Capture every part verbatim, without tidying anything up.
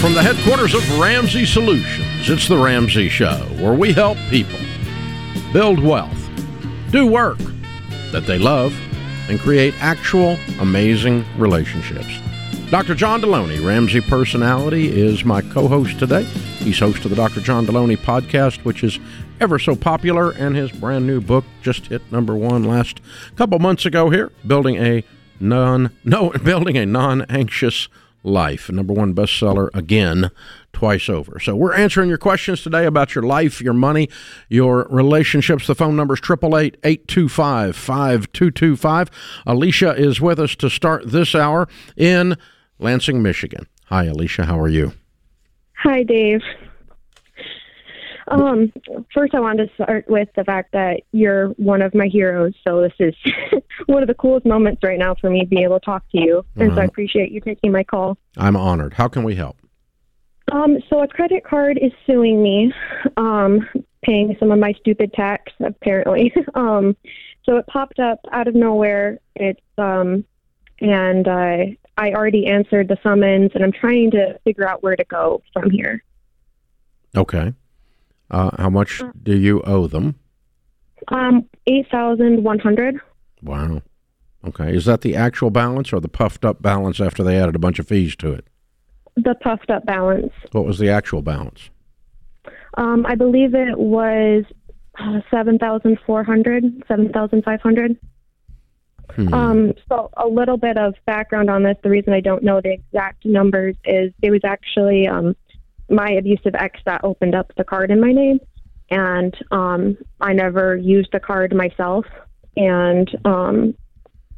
From the headquarters of Ramsey Solutions, it's The Ramsey Show, where we help people build wealth, do work that they love, and create actual amazing relationships. Doctor John Deloney, Ramsey personality, is my co-host today. He's host of the Doctor John Deloney podcast, which is ever so popular, and his brand new book just hit number one last couple months ago here, Building a Non No Building a Non Anxious Life, number one bestseller again, twice over. So we're answering your questions today about your life, your money, your relationships. The phone number is eight eight eight, eight two five, five two two five. Alicia is with us to start this hour in Lansing, Michigan. Hi, Alicia. How are you? Hi, Dave. Um, first, I wanted to start with the fact that you're one of my heroes. So this is one of the coolest moments right now for me being able to talk to you. And So I appreciate you taking my call. I'm honored. How can we help? Um, so a credit card is suing me, um, paying some of my stupid tax, apparently. um, so it popped up out of nowhere. It's um, and uh, I already answered the summons, and I'm trying to figure out where to go from here. Okay. Uh, how much do you owe them? Um, eight thousand one hundred dollars. Wow. Okay. Is that the actual balance or the puffed up balance after they added a bunch of fees to it? The puffed up balance. What was the actual balance? Um, I believe it was uh, seven thousand four hundred dollars, seven thousand five hundred dollars. Hmm. Um, so a little bit of background on this. The reason I don't know the exact numbers is it was actually... Um, my abusive ex that opened up the card in my name, and um, I never used the card myself, and um,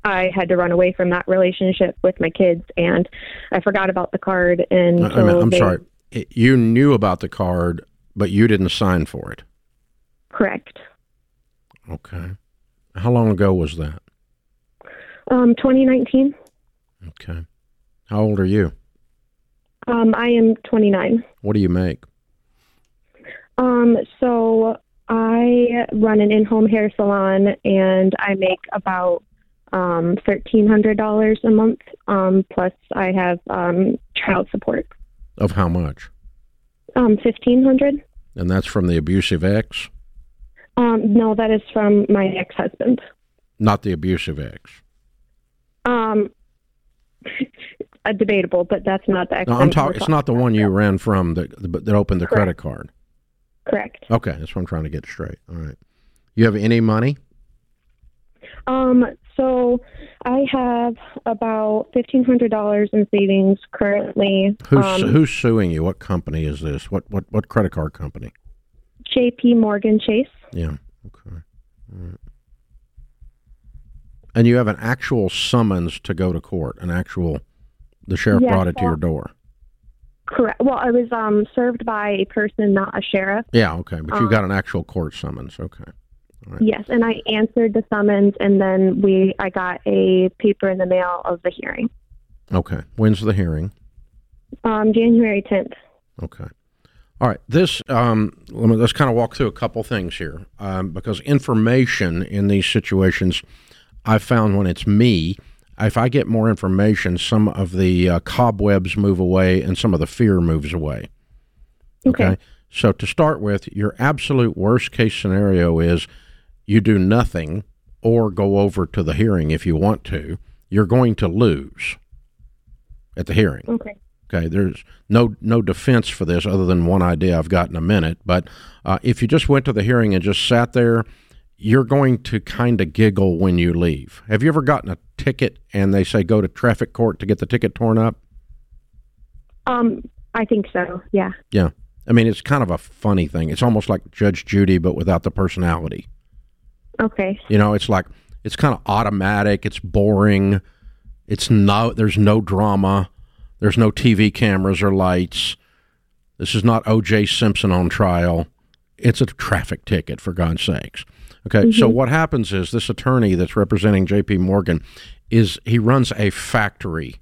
I had to run away from that relationship with my kids, and I forgot about the card. And I, I'm, I'm they, sorry, you knew about the card, but you didn't sign for it? Correct. Okay. How long ago was that? Um, twenty nineteen. Okay. How old are you? Um, I am twenty-nine. What do you make? Um, so I run an in-home hair salon, and I make about um, thirteen hundred dollars a month. Um, plus, I have um, child support. Of how much? Um, fifteen hundred dollars. And that's from the abusive ex? Um, no, that is from my ex-husband. Not the abusive ex. Um. A debatable, but that's not the. No, I'm talking. It's not the one you ran from that that opened the Correct. Credit card. Correct. Okay, that's what I'm trying to get straight. All right, you have any money? Um, so I have about fifteen hundred dollars in savings currently. Who's um, who's suing you? What company is this? What what what credit card company? J P Morgan Chase. Yeah. Okay. All right. And you have an actual summons to go to court. An actual. The sheriff yes, brought it to your door. Correct. Well, I was um, served by a person, not a sheriff. Yeah, okay. But you um, got an actual court summons. Okay. All right. Yes, and I answered the summons, and then we I got a paper in the mail of the hearing. Okay. When's the hearing? Um, January tenth. Okay. All right. This, um, let me, let's kind of walk through a couple things here, um, because information in these situations, I found when it's me, if I get more information, some of the uh, cobwebs move away and some of the fear moves away. Okay? Okay. So to start with, your absolute worst case scenario is you do nothing or go over to the hearing if you want to. You're going to lose at the hearing. Okay. Okay. There's no, no defense for this other than one idea I've got in a minute. But uh, if you just went to the hearing and just sat there, you're going to kind of giggle when you leave. Have you ever gotten a ticket and they say go to traffic court to get the ticket torn up? Um, I think so, yeah. Yeah. I mean, it's kind of a funny thing. It's almost like Judge Judy, but without the personality. Okay. You know, it's like, it's kind of automatic. It's boring. It's no, there's no drama. There's no T V cameras or lights. This is not O J Simpson on trial. It's a traffic ticket, for God's sakes. Okay, mm-hmm. So what happens is this attorney that's representing J P Morgan is he runs a factory,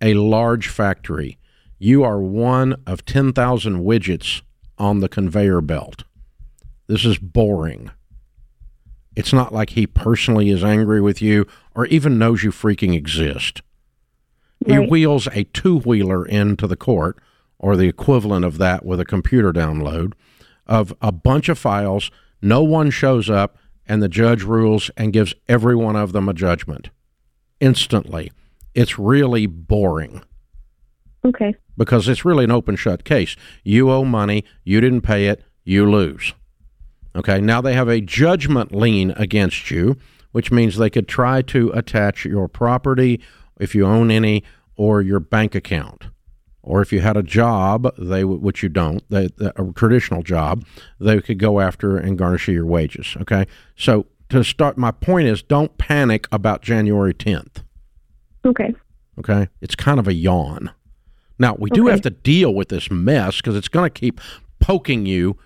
a large factory. You are one of ten thousand widgets on the conveyor belt. This is boring. It's not like he personally is angry with you or even knows you freaking exist. Right. He wheels a two-wheeler into the court or the equivalent of that with a computer download, of a bunch of files. No one shows up, and the judge rules and gives every one of them a judgment instantly. It's really boring. Okay. Because it's really an open-shut case. You owe money. You didn't pay it. You lose. Okay, now they have a judgment lien against you, which means they could try to attach your property, if you own any, or your bank account. Or if you had a job, they which you don't, they, a traditional job, they could go after and garnish your wages, okay? So to start, my point is don't panic about January tenth. Okay. Okay? It's kind of a yawn. Now, we okay. do have to deal with this mess because it's going to keep poking you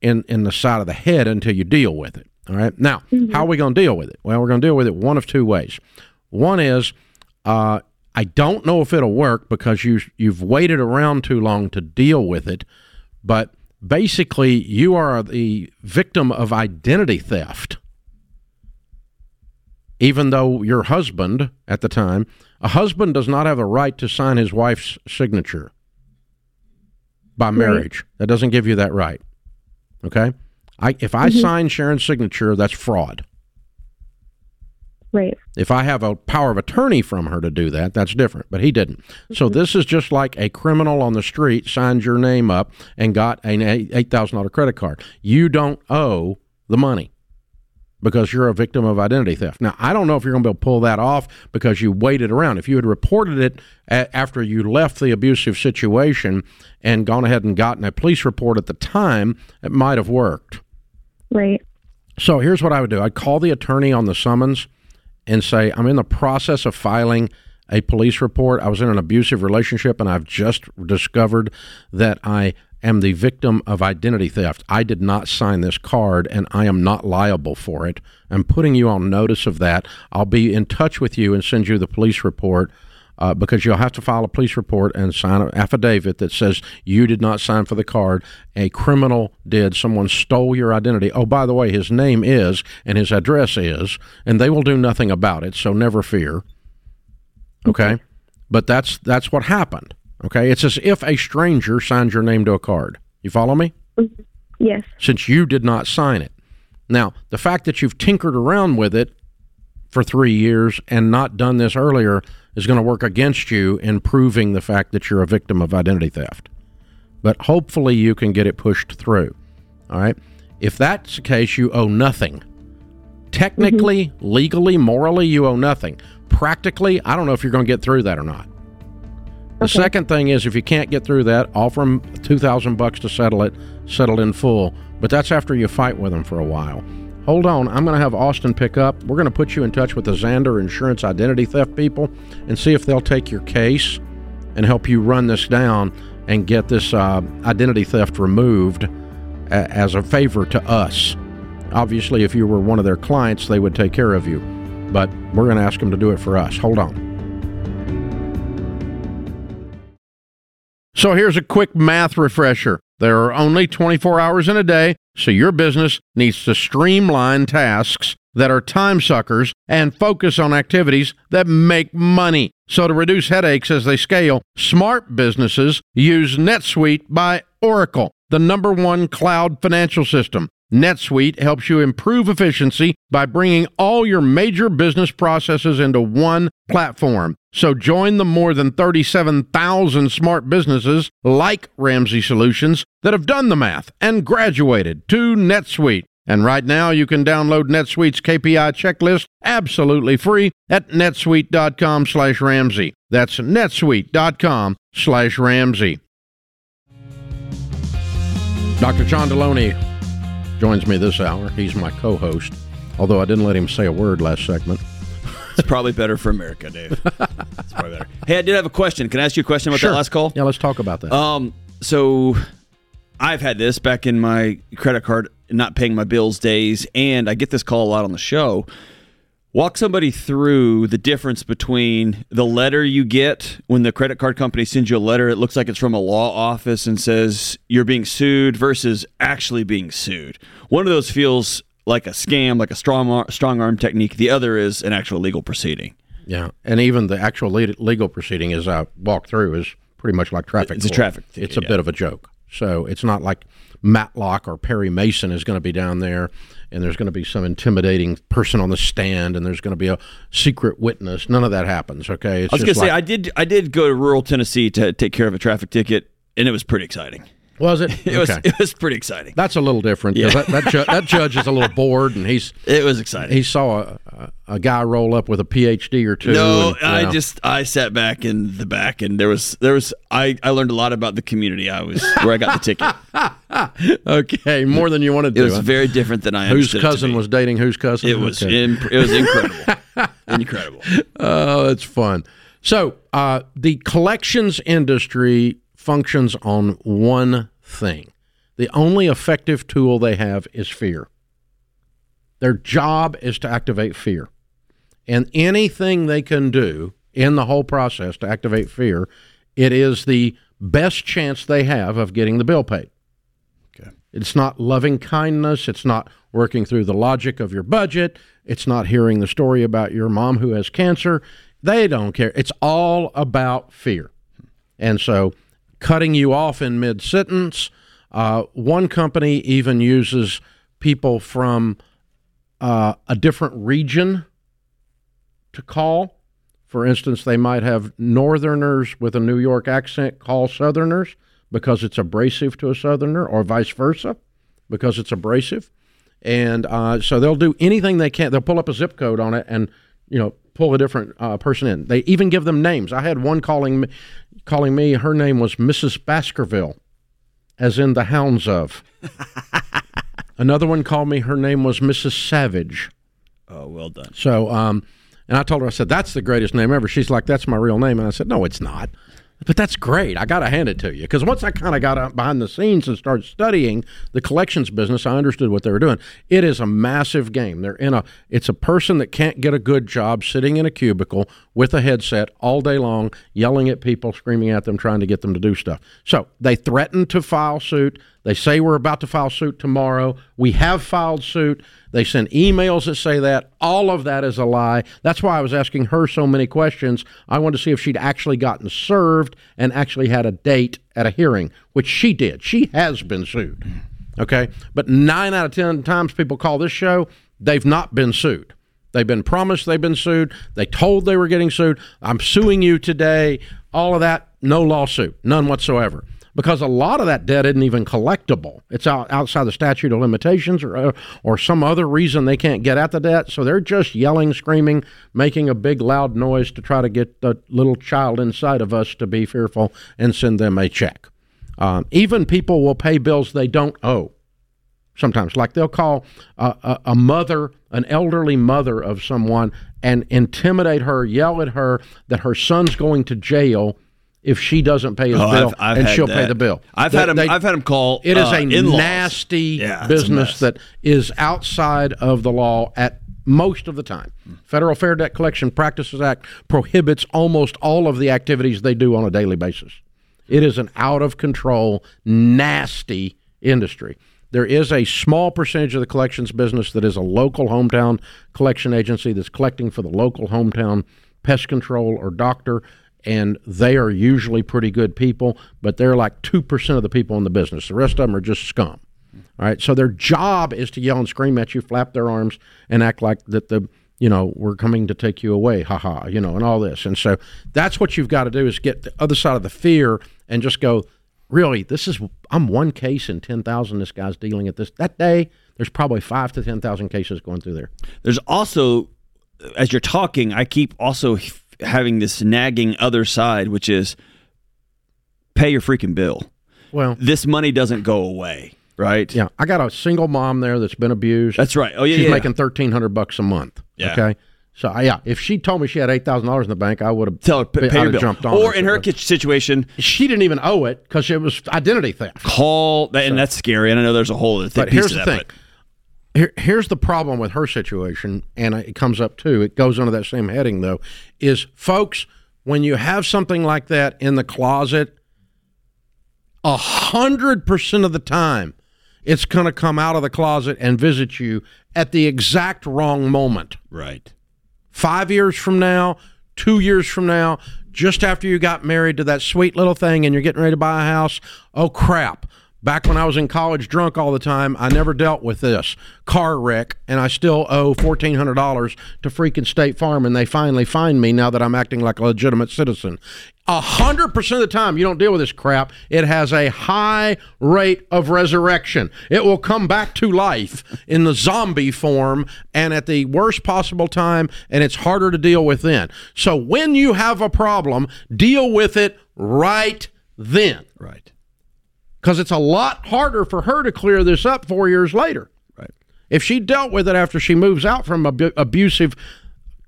in, in the side of the head until you deal with it, all right? Now, mm-hmm. how are we going to deal with it? Well, we're going to deal with it one of two ways. One is... Uh, I don't know if it'll work because you, you've waited around too long to deal with it, but basically you are the victim of identity theft, even though your husband at the time, a husband does not have the right to sign his wife's signature by marriage. Right. That doesn't give you that right, okay? I, if I mm-hmm. sign Sharon's signature, that's fraud. Right. If I have a power of attorney from her to do that, that's different, but he didn't. Mm-hmm. So this is just like a criminal on the street signed your name up and got an eight thousand dollars credit card. You don't owe the money because you're a victim of identity theft. Now, I don't know if you're going to be able to pull that off because you waited around. If you had reported it a- after you left the abusive situation and gone ahead and gotten a police report at the time, it might have worked. Right. So here's what I would do. I'd call the attorney on the summons and say, I'm in the process of filing a police report. I was in an abusive relationship, and I've just discovered that I am the victim of identity theft. I did not sign this card, and I am not liable for it. I'm putting you on notice of that. I'll be in touch with you and send you the police report uh, because you'll have to file a police report and sign an affidavit that says you did not sign for the card. A criminal did. Someone stole your identity. Oh, by the way, his name is and his address is, and they will do nothing about it, so never fear. Okay? Okay. But that's that's what happened. Okay? It's as if a stranger signed your name to a card. You follow me? Mm-hmm. Yes. Since you did not sign it. Now, the fact that you've tinkered around with it for three years and not done this earlier is going to work against you in proving the fact that you're a victim of identity theft. But hopefully you can get it pushed through. All right. If that's the case, you owe nothing. Technically, mm-hmm. legally, morally, you owe nothing. Practically, I don't know if you're going to get through that or not. The okay. second thing is, if you can't get through that, offer them two thousand bucks to settle it, settle in full. But that's after you fight with them for a while. Hold on. I'm going to have Austin pick up. We're going to put you in touch with the Zander Insurance Identity Theft people and see if they'll take your case and help you run this down and get this uh, identity theft removed a- as a favor to us. Obviously, if you were one of their clients, they would take care of you. But we're going to ask them to do it for us. Hold on. So here's a quick math refresher. There are only twenty-four hours in a day, so your business needs to streamline tasks that are time suckers and focus on activities that make money. So to reduce headaches as they scale, smart businesses use NetSuite by Oracle, the number one cloud financial system. NetSuite helps you improve efficiency by bringing all your major business processes into one platform. So join the more than thirty-seven thousand smart businesses like Ramsey Solutions that have done the math and graduated to NetSuite. And right now, you can download NetSuite's K P I checklist absolutely free at netsuite.com slash Ramsey. That's netsuite.com slash Ramsey. Doctor John Deloney joins me this hour. He's my co-host, although I didn't let him say a word last segment. It's probably better for America, Dave. It's probably better. Hey, I did have a question. Can I ask you a question about sure. that last call? Yeah, let's talk about that. Um, so I've had this back in my credit card, not paying my bills days, and I get this call a lot on the show. Walk somebody through the difference between the letter you get when the credit card company sends you a letter. It looks like it's from a law office and says you're being sued versus actually being sued. One of those feels like a scam, like a strong ar- strong arm technique. The other is an actual legal proceeding. Yeah, and even the actual le- legal proceeding, as I walk through, is pretty much like traffic. It's court. a traffic ticket, It's a yeah. bit of a joke. So it's not like Matlock or Perry Mason is going to be down there and there's going to be some intimidating person on the stand and there's going to be a secret witness. None of that happens, okay? It's I was going to like, say, I did I did go to rural Tennessee to take care of a traffic ticket, and it was pretty exciting. Was it? it, okay. was, it was pretty exciting. That's a little different. Yeah. That, that, ju- that judge is a little bored, and he's... It was exciting. He saw a, a, a guy roll up with a P H D or two. No, and, I know. just... I sat back in the back, and there was... there was. I, I learned a lot about the community I was... where I got the ticket. Okay, more than you wanted to. It was huh? very different than I understood. Whose cousin was dating whose cousin? It was, okay. in, it was incredible. Incredible. Oh, that's fun. So, uh, the collections industry functions on one thing. The only effective tool they have is fear. Their job is to activate fear. And anything they can do in the whole process to activate fear, it is the best chance they have of getting the bill paid. Okay. It's not loving kindness. It's not working through the logic of your budget. It's not hearing the story about your mom who has cancer. They don't care. It's all about fear. And so cutting you off in mid-sentence. Uh, one company even uses people from uh, a different region to call. For instance, they might have northerners with a New York accent call southerners because it's abrasive to a southerner, or vice versa because it's abrasive. And uh, so they'll do anything they can. They'll pull up a zip code on it and, you know, pull a different uh, person in. They even give them names. I had one calling calling me. Her name was Missus Baskerville, as in the hounds of. Another one called me. Her name was Missus Savage. Oh, well done. So, um, and I told her, I said, that's the greatest name ever. She's like, that's my real name. And I said, no, it's not. But that's great. I got to hand it to you. Because once I kind of got out behind the scenes and started studying the collections business, I understood what they were doing. It is a massive game. They're in a. It's a person that can't get a good job sitting in a cubicle with a headset all day long, yelling at people, screaming at them, trying to get them to do stuff. So they threaten to file suit. They say we're about to file suit tomorrow. We have filed suit. They send emails that say that. All of that is a lie. That's why I was asking her so many questions. I wanted to see if she'd actually gotten served and actually had a date at a hearing, which she did. She has been sued. Okay? But nine out of ten times people call this show, they've not been sued. They've been promised they've been sued. They told they were getting sued. I'm suing you today. All of that, no lawsuit, none whatsoever. Because a lot of that debt isn't even collectible. It's out, outside the statute of limitations or or some other reason they can't get at the debt. So they're just yelling, screaming, making a big, loud noise to try to get the little child inside of us to be fearful and send them a check. Um, even people will pay bills they don't owe sometimes. Like they'll call a, a, a mother, an elderly mother of someone, and intimidate her, yell at her that her son's going to jail if she doesn't pay his oh, bill, I've, I've and she'll that. pay the bill. I've they, had him. They, I've had him call. It is uh, a in-laws. nasty yeah, business that is outside of the law at most of the time. Hmm. Federal Fair Debt Collection Practices Act prohibits almost all of the activities they do on a daily basis. It is an out of control, nasty industry. There is a small percentage of the collections business that is a local hometown collection agency that's collecting for the local hometown pest control or doctor. And they are usually pretty good people, but they're like two percent of the people in the business. The rest of them are just scum. All right. So their job is to yell and scream at you, flap their arms, and act like that the, you know, we're coming to take you away, haha, you know, and all this. And so that's what you've got to do is get the other side of the fear and just go, really, this is, I'm one case in ten thousand this guy's dealing at this. That day, there's probably five to ten thousand cases going through there. There's also, as you're talking, I keep also having this nagging other side, which is pay your freaking bill. Well, this money doesn't go away, right? Yeah. I got a single mom there that's been abused. That's right. Oh, yeah. She's yeah, making yeah. thirteen hundred bucks a month. Yeah. Okay. So, yeah, if she told me she had eight thousand dollars in the bank, I would have Tell her, pay your bill. jumped on. Or in her but situation, she didn't even owe it because it was identity theft. Call, that, so, and that's scary. And I know there's a whole other thing. But here's the that, thing. But, Here, here's the problem with her situation, and it comes up too. It goes under that same heading, though, is, folks, when you have something like that in the closet, one hundred percent of the time, it's going to come out of the closet and visit you at the exact wrong moment. Right. Five years from now, two years from now, just after you got married to that sweet little thing and you're getting ready to buy a house, oh crap, back when I was in college drunk all the time, I never dealt with this car wreck, and I still owe fourteen hundred dollars to freaking State Farm, and they finally find me now that I'm acting like a legitimate citizen. A hundred percent of the time you don't deal with this crap. It has a high rate of resurrection. It will come back to life in the zombie form and at the worst possible time, and it's harder to deal with then. So when you have a problem, deal with it right then. Right. Because it's a lot harder for her to clear this up four years later. Right. If she dealt with it after she moves out from ab- abusive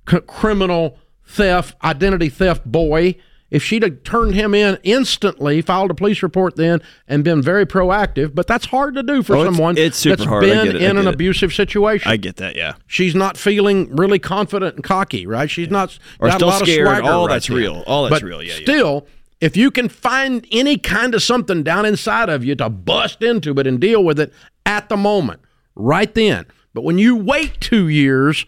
c- criminal theft, identity theft boy, if she'd have turned him in instantly, filed a police report then, and been very proactive, but that's hard to do for oh, someone it's, it's super that's hard. been in an it. abusive situation. I get that, yeah. She's not feeling really confident and cocky, right? She's yeah. not or got still a lot scared. Of swagger. All right that's then. real. All that's but real, yeah. Still, yeah. if you can find any kind of something down inside of you to bust into it and deal with it at the moment, right then. But when you wait two years,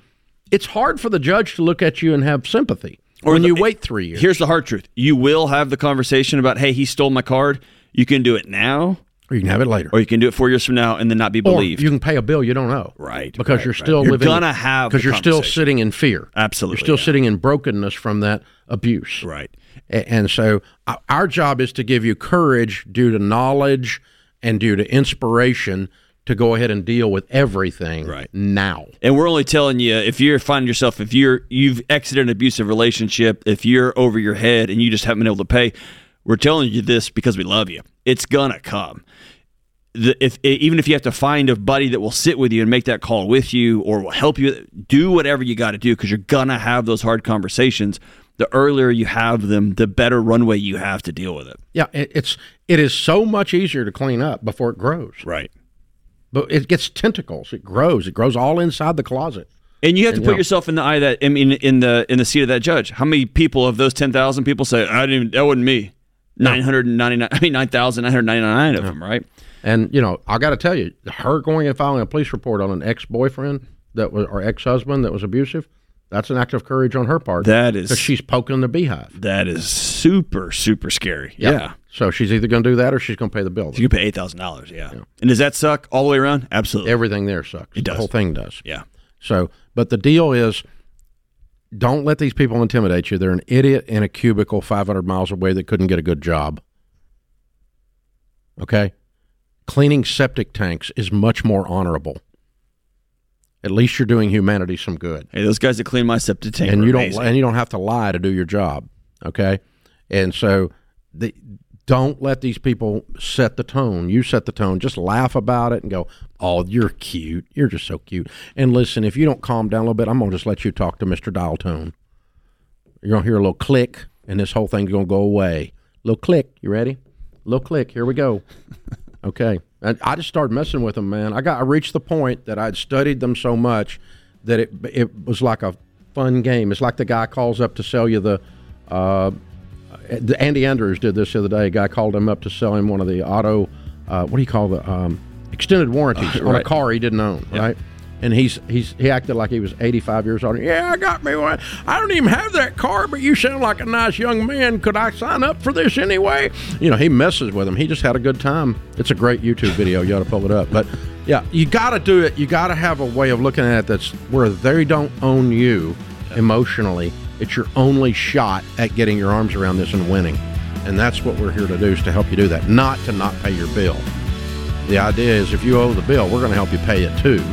it's hard for the judge to look at you and have sympathy. Or when the, you wait three years. Here's the hard truth. You will have the conversation about, hey, he stole my card. You can do it now. Or you can have it later. Or you can do it four years from now and then not be believed. Or you can pay a bill you don't owe. Right. Because right, you're still right. living. You're going to have Because you're still sitting in fear. Absolutely. You're still yeah. sitting in brokenness from that abuse. Right. And so our job is to give you courage due to knowledge and due to inspiration to go ahead and deal with everything right now. And we're only telling you, if you're finding yourself, if you're, you've exited an abusive relationship, if you're over your head and you just haven't been able to pay, we're telling you this because we love you. It's gonna come. The, if even if you have to find a buddy that will sit with you and make that call with you or will help you, do whatever you gotta do because you're gonna have those hard conversations. The earlier you have them, the better runway you have to deal with it. Yeah, it, it's, it is so much easier to clean up before it grows. Right. But it gets tentacles. It grows. It grows all inside the closet. And you have to and, put you know, yourself in the eye of that. I mean, in the in the seat of that judge. How many people of those ten thousand people say, "I didn't. That wasn't me." Nine hundred ninety nine. I mean, nine thousand nine hundred ninety nine of yeah. them, right? And you know, I got to tell you, her going and filing a police report on an ex boyfriend that was or ex husband that was abusive. That's an act of courage on her part. That is. Because she's poking the beehive. That is super, super scary. Yep. Yeah. So she's either going to do that or she's going to pay the bill. She's going to pay eight thousand dollars, yeah. yeah. And does that suck all the way around? Absolutely. Everything there sucks. It does. The whole thing does. Yeah. So, but the deal is, don't let these people intimidate you. They're an idiot in a cubicle five hundred miles away that couldn't get a good job. Okay? Cleaning septic tanks is much more honorable. At least you're doing humanity some good. Hey, those guys that clean my septic tank and you don't amazing. and you don't have to lie to do your job, okay? And so, the, don't let these people set the tone. You set the tone. Just laugh about it and go, "Oh, you're cute. You're just so cute." And listen, if you don't calm down a little bit, I'm gonna just let you talk to Mister Dial Tone. You're gonna hear a little click, and this whole thing's gonna go away. Little click. You ready? Little click. Here we go. Okay. And I just started messing with them, man. I got I reached the point that I'd studied them so much that it it was like a fun game. It's like the guy calls up to sell you the, uh, the Andy Andrews did this the other day. A guy called him up to sell him one of the auto, uh, what do you call the, um, extended warranties uh, right. on a car he didn't own, yeah. right? And he's he's he acted like he was eighty-five years old. Yeah, I got me one. I don't even have that car, but you sound like a nice young man. Could I sign up for this anyway? You know, he messes with him. He just had a good time. It's a great YouTube video. You ought to pull it up. But, yeah, you got to do it. You got to have a way of looking at it that's where they don't own you emotionally. It's your only shot at getting your arms around this and winning. And that's what we're here to do, is to help you do that, not to not pay your bill. The idea is if you owe the bill, we're going to help you pay it too.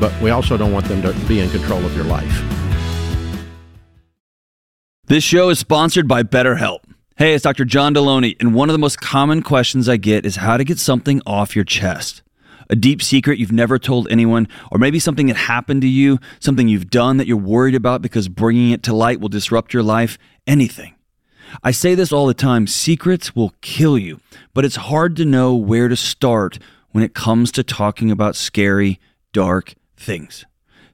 But we also don't want them to be in control of your life. This show is sponsored by BetterHelp. Hey, it's Doctor John Deloney, and one of the most common questions I get is how to get something off your chest. A deep secret you've never told anyone, or maybe something that happened to you, something you've done that you're worried about because bringing it to light will disrupt your life, anything. I say this all the time, secrets will kill you, but it's hard to know where to start when it comes to talking about scary, dark things.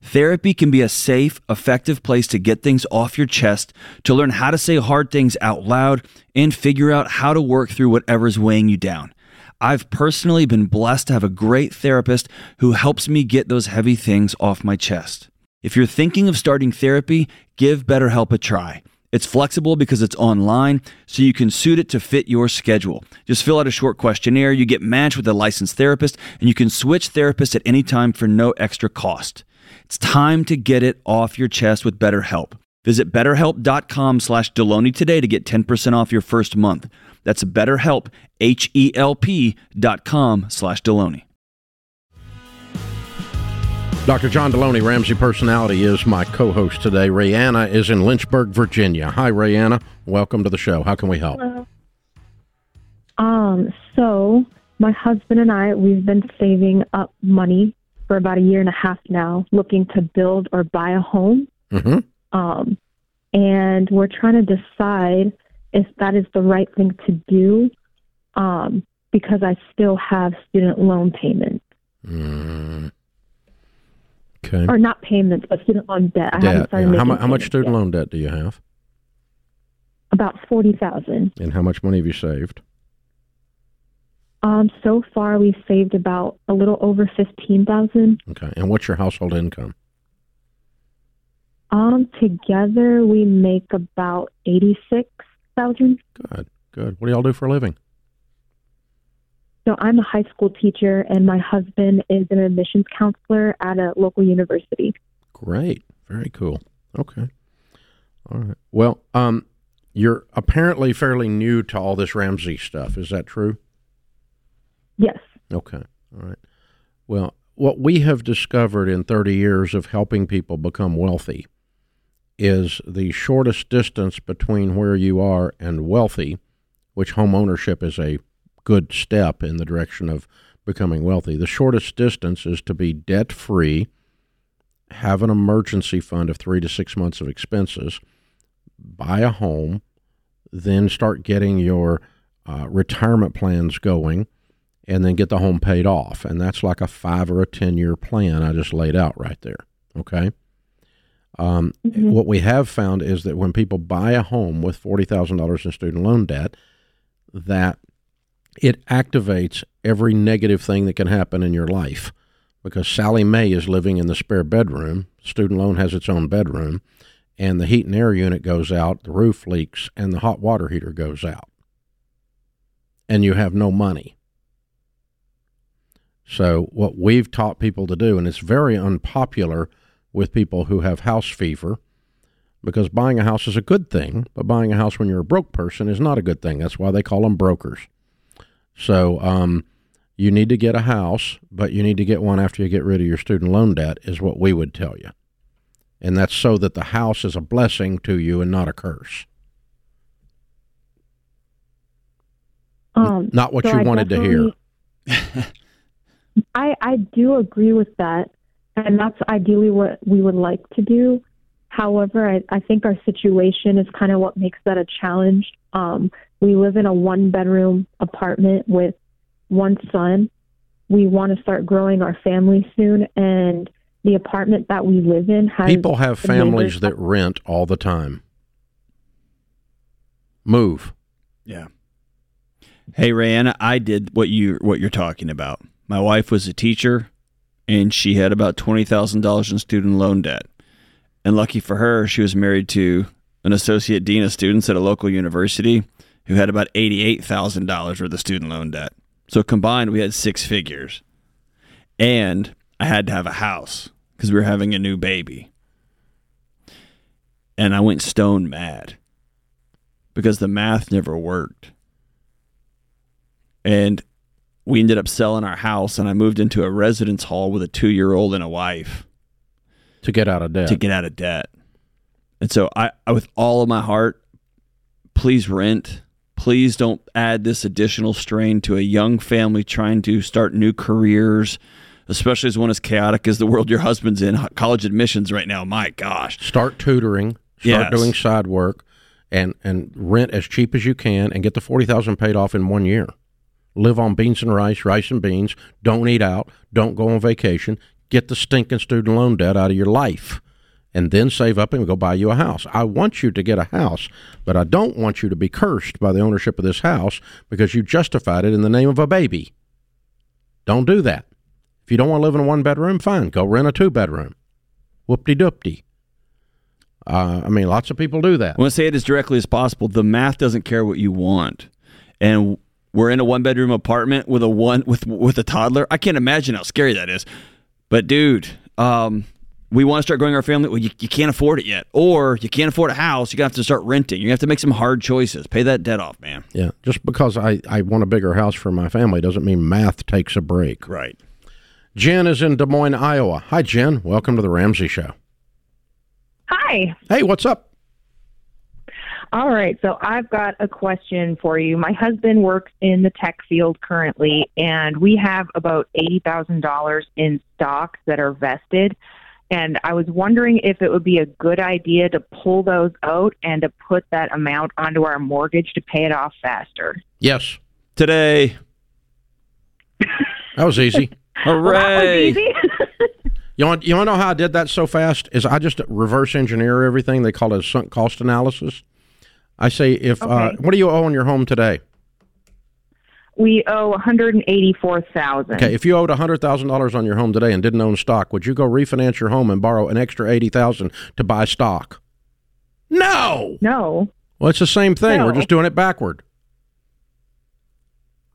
Therapy can be a safe, effective place to get things off your chest, to learn how to say hard things out loud, and figure out how to work through whatever's weighing you down. I've personally been blessed to have a great therapist who helps me get those heavy things off my chest. If you're thinking of starting therapy, give BetterHelp a try. It's flexible because it's online, so you can suit it to fit your schedule. Just fill out a short questionnaire, you get matched with a licensed therapist, and you can switch therapists at any time for no extra cost. It's time to get it off your chest with BetterHelp. Visit betterhelp.com slash Deloney today to get ten percent off your first month. That's BetterHelp, H E L P dot com slash Deloney. Doctor John Deloney, Ramsey Personality, is my co-host today. Rayanna is in Lynchburg, Virginia. Hi, Rayanna. Welcome to the show. How can we help? Hello. Um, so my husband and I, we've been saving up money for about a year and a half now, looking to build or buy a home. Mm-hmm. Um, and we're trying to decide if that is the right thing to do, um, because I still have student loan payments. Mm. Okay. Or not payments, but student loan debt. debt I haven't started yeah. making how, mu- how much student yet. loan debt do you have? About forty thousand dollars. And how much money have you saved? Um, so far, we've saved about a little over fifteen thousand dollars. Okay. And what's your household income? Um, together we make about eighty-six thousand dollars. Good, good. What do y'all do for a living? So I'm a high school teacher, and my husband is an admissions counselor at a local university. Great. Very cool. Okay. All right. Well, um, you're apparently fairly new to all this Ramsey stuff. Is that true? Yes. Okay. All right. Well, what we have discovered in thirty years of helping people become wealthy is the shortest distance between where you are and wealthy, which home ownership is a good step in the direction of becoming wealthy. The shortest distance is to be debt-free, have an emergency fund of three to six months of expenses, buy a home, then start getting your uh, retirement plans going, and then get the home paid off. And that's like a five or a ten-year plan I just laid out right there, okay? Um, mm-hmm. What we have found is that when people buy a home with forty thousand dollars in student loan debt, that it activates every negative thing that can happen in your life, because Sally Mae is living in the spare bedroom, student loan has its own bedroom, and the heat and air unit goes out, the roof leaks, and the hot water heater goes out, and you have no money. So what we've taught people to do, and it's very unpopular with people who have house fever, because buying a house is a good thing, but buying a house when you're a broke person is not a good thing. That's why they call them brokers. So um, you need to get a house, but you need to get one after you get rid of your student loan debt is what we would tell you. And that's so that the house is a blessing to you and not a curse. Um, not what so you I wanted definitely... to hear. I, I do agree with that, and that's ideally what we would like to do. However, I, I think our situation is kind of what makes that a challenge. Um, we live in a one-bedroom apartment with one son. We want to start growing our family soon, and the apartment that we live in has... People have families that rent all the time. Move. Yeah. Hey, Rayanna, I did what you what you're talking about. My wife was a teacher, and she had about twenty thousand dollars in student loan debt. And lucky for her, she was married to an associate dean of students at a local university who had about eighty-eight thousand dollars worth of student loan debt. So combined, we had six figures. And I had to have a house because we were having a new baby. And I went stone mad because the math never worked. And we ended up selling our house, and I moved into a residence hall with a two-year-old and a wife. To get out of debt. To get out of debt. And so I, I with all of my heart, please rent. Please don't add this additional strain to a young family trying to start new careers, especially as one as chaotic as the world your husband's in, college admissions right now. My gosh. Start tutoring. Start yes. doing side work, and, and rent as cheap as you can, and get the forty thousand dollars paid off in one year. Live on beans and rice, rice and beans. Don't eat out. Don't go on vacation. Get the stinking student loan debt out of your life, and then save up and go buy you a house. I want you to get a house, but I don't want you to be cursed by the ownership of this house because you justified it in the name of a baby. Don't do that. If you don't want to live in a one-bedroom, fine. Go rent a two-bedroom. Whoop-de-doop-de. Uh, I mean, lots of people do that. I want to say it as directly as possible. The math doesn't care what you want. And we're in a one-bedroom apartment with a one with with a toddler. I can't imagine how scary that is. But, dude, um, we want to start growing our family. Well, you, you can't afford it yet. Or you can't afford a house. You're going to have to start renting. You're going to have to make some hard choices. Pay that debt off, man. Yeah, just because I, I want a bigger house for my family doesn't mean math takes a break. Right. Jen is in Des Moines, Iowa. Hi, Jen. Welcome to The Ramsey Show. Hi. Hey, what's up? All right, so I've got a question for you. My husband works in the tech field currently, and we have about eighty thousand dollars in stocks that are vested. And I was wondering if it would be a good idea to pull those out and to put that amount onto our mortgage to pay it off faster. Yes. Today. That was easy. Hooray. Well, that was easy. You want, you want to know how I did that so fast? Is I just reverse engineer everything. They call it a sunk cost analysis. I say, if okay. uh, what do you owe on your home today? We owe one hundred eighty-four thousand dollars. Okay, if you owed one hundred thousand dollars on your home today and didn't own stock, would you go refinance your home and borrow an extra eighty thousand dollars to buy stock? No! No. Well, it's the same thing. No. We're just doing it backward.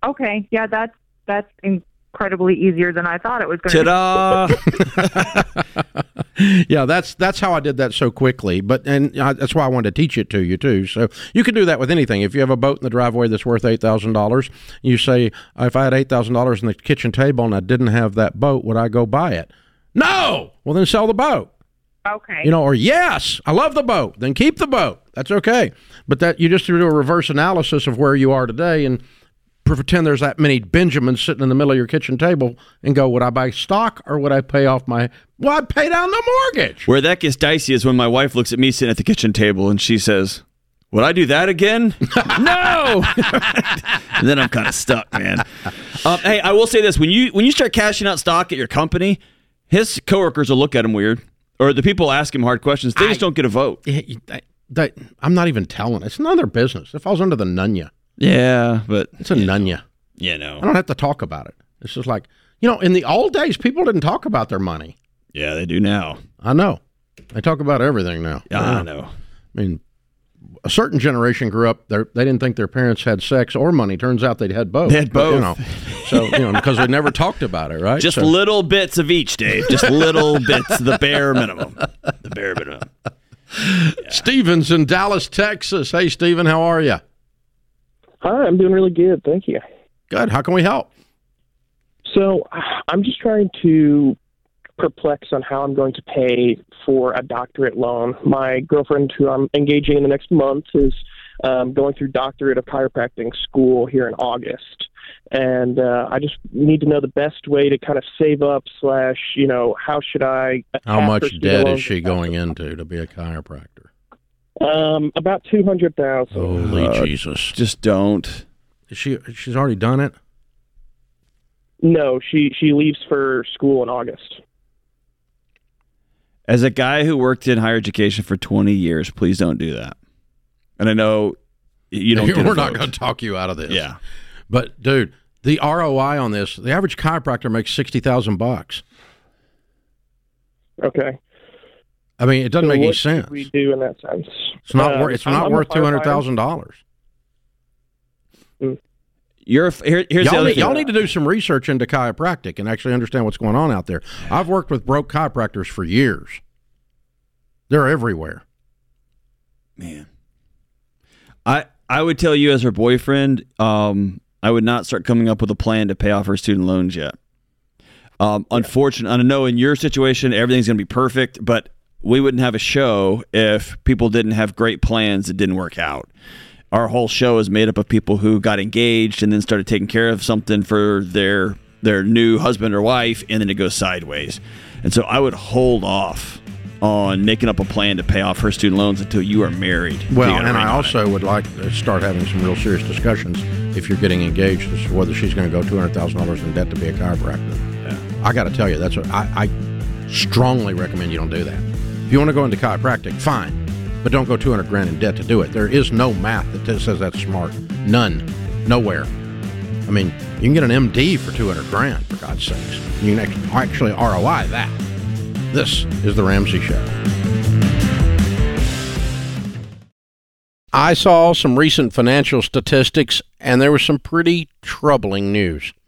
Okay, yeah, that's that's incredible. Incredibly easier than I thought it was going Ta-da! To be. Yeah, that's that's how I did that so quickly. But and I, that's why I wanted to teach it to you, too. So you can do that with anything. If you have a boat in the driveway that's worth eight thousand dollars, you say, if I had eight thousand dollars on the kitchen table and I didn't have that boat, would I go buy it? No! Well, then sell the boat. Okay. You know, or yes, I love the boat. Then keep the boat. That's okay. But that you just do a reverse analysis of where you are today and pretend there's that many Benjamins sitting in the middle of your kitchen table and go, would I buy stock or would I pay off my, well, I'd pay down the mortgage. Where that gets dicey is when my wife looks at me sitting at the kitchen table and she says, would I do that again? No! And then I'm kind of stuck, man. Um, hey, I will say this. When you when you start cashing out stock at your company, his coworkers will look at him weird, or the people ask him hard questions. They I, just don't get a vote. I, I, I, I'm not even telling. It's none of their business. It falls under the nunya. Yeah, but it's a nunya. You know, I don't have to talk about it. It's just like, you know, in the old days, people didn't talk about their money. Yeah, they do now. I know. They talk about everything now. Yeah, I know. I mean, a certain generation grew up, they didn't think their parents had sex or money. Turns out they'd had both. They had both. You know, so, you know, because they never talked about it, right? Just so. Little bits of each, Dave. Just little bits, the bare minimum. The bare minimum. Yeah. Steven's in Dallas, Texas. Hey, Steven, how are you? Hi, I'm doing really good. Thank you. Good. How can we help? So I'm just trying to perplex on how I'm going to pay for a doctorate loan. My girlfriend, who I'm engaging in the next month, is um, going through doctorate of chiropractic school here in August. And uh, I just need to know the best way to kind of save up slash, you know, how should I? How much debt is she going into to be a chiropractor? Um, about two hundred thousand. Holy uh, Jesus! Just don't. Is she she's already done it. No, she she leaves for school in August. As a guy who worked in higher education for twenty years, please don't do that. And I know you don't. We're not going to talk you out of this. Yeah, but dude, the R O I on this, the average chiropractor makes sixty thousand bucks. Okay. I mean, it doesn't so make any sense. What we do in that sense? It's not uh, worth. It's I'm, not I'm worth two hundred thousand dollars. Mm. You're here, here's y'all the other need, thing. Y'all need to do some research into chiropractic and actually understand what's going on out there. I've worked with broke chiropractors for years. They're everywhere. Man, I I would tell you as her boyfriend, um, I would not start coming up with a plan to pay off her student loans yet. Um, yeah. Unfortunately, I know in your situation everything's going to be perfect, but we wouldn't have a show if people didn't have great plans that didn't work out. Our whole show is made up of people who got engaged and then started taking care of something for their their new husband or wife, and then it goes sideways. And so I would hold off on making up a plan to pay off her student loans until you are married. Well, and I also it. would like to start having some real serious discussions if you're getting engaged as to whether she's going to go two hundred thousand dollars in debt to be a chiropractor. Yeah. I got to tell you, that's what I, I strongly recommend you don't do that. If you want to go into chiropractic, fine, but don't go two hundred grand in debt to do it. There is no math that says that's smart. None. Nowhere. I mean, you can get an M D for two hundred grand, for God's sakes. You can actually R O I that. This is The Ramsey Show. I saw some recent financial statistics, and there was some pretty troubling news.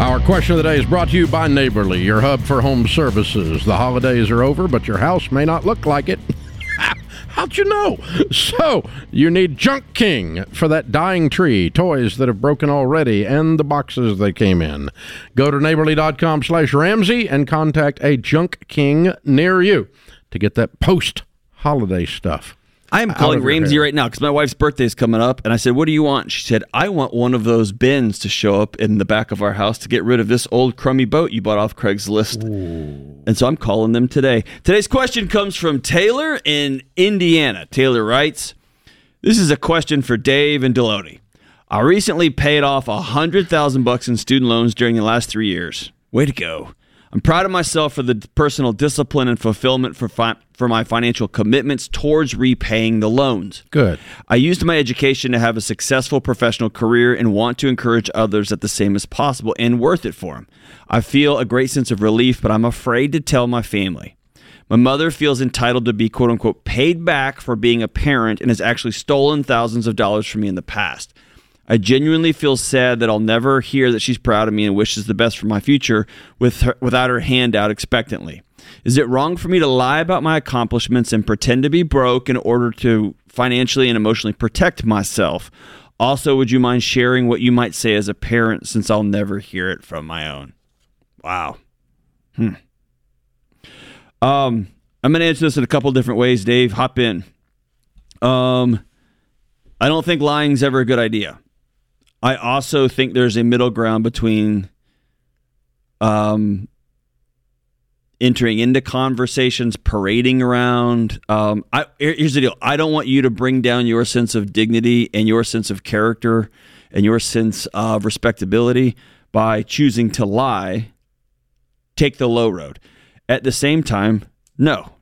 Our question of the day is brought to you by Neighborly, your hub for home services. The holidays are over, but your house may not look like it. How'd you know? So you need Junk King for that dying tree, toys that have broken already, and the boxes they came in. Go to neighborly.com slash Ramsey and contact a Junk King near you to get that post-holiday stuff. I'm calling Ramsey right now because my wife's birthday is coming up, and I said, what do you want? She said, I want one of those bins to show up in the back of our house to get rid of this old crummy boat you bought off Craigslist. Ooh. And so I'm calling them today. Today's question comes from Taylor in Indiana. Taylor writes, this is a question for Dave and Deloney. I recently paid off one hundred thousand dollars in student loans during the last three years. Way to go. I'm proud of myself for the personal discipline and fulfillment for fi- for my financial commitments towards repaying the loans. Good. I used my education to have a successful professional career and want to encourage others that the same is possible and worth it for them. I feel a great sense of relief, but I'm afraid to tell my family. My mother feels entitled to be quote unquote paid back for being a parent and has actually stolen thousands of dollars from me in the past. I genuinely feel sad that I'll never hear that she's proud of me and wishes the best for my future with her, without her hand out expectantly. Is it wrong for me to lie about my accomplishments and pretend to be broke in order to financially and emotionally protect myself? Also, would you mind sharing what you might say as a parent since I'll never hear it from my own? Wow. Hmm. Um, I'm going to answer this in a couple different ways, Dave. Hop in. Um, I don't think lying's ever a good idea. I also think there's a middle ground between um, entering into conversations, parading around. Um, I, here's the deal. I don't want you to bring down your sense of dignity and your sense of character and your sense of respectability by choosing to lie. Take the low road. At the same time, no.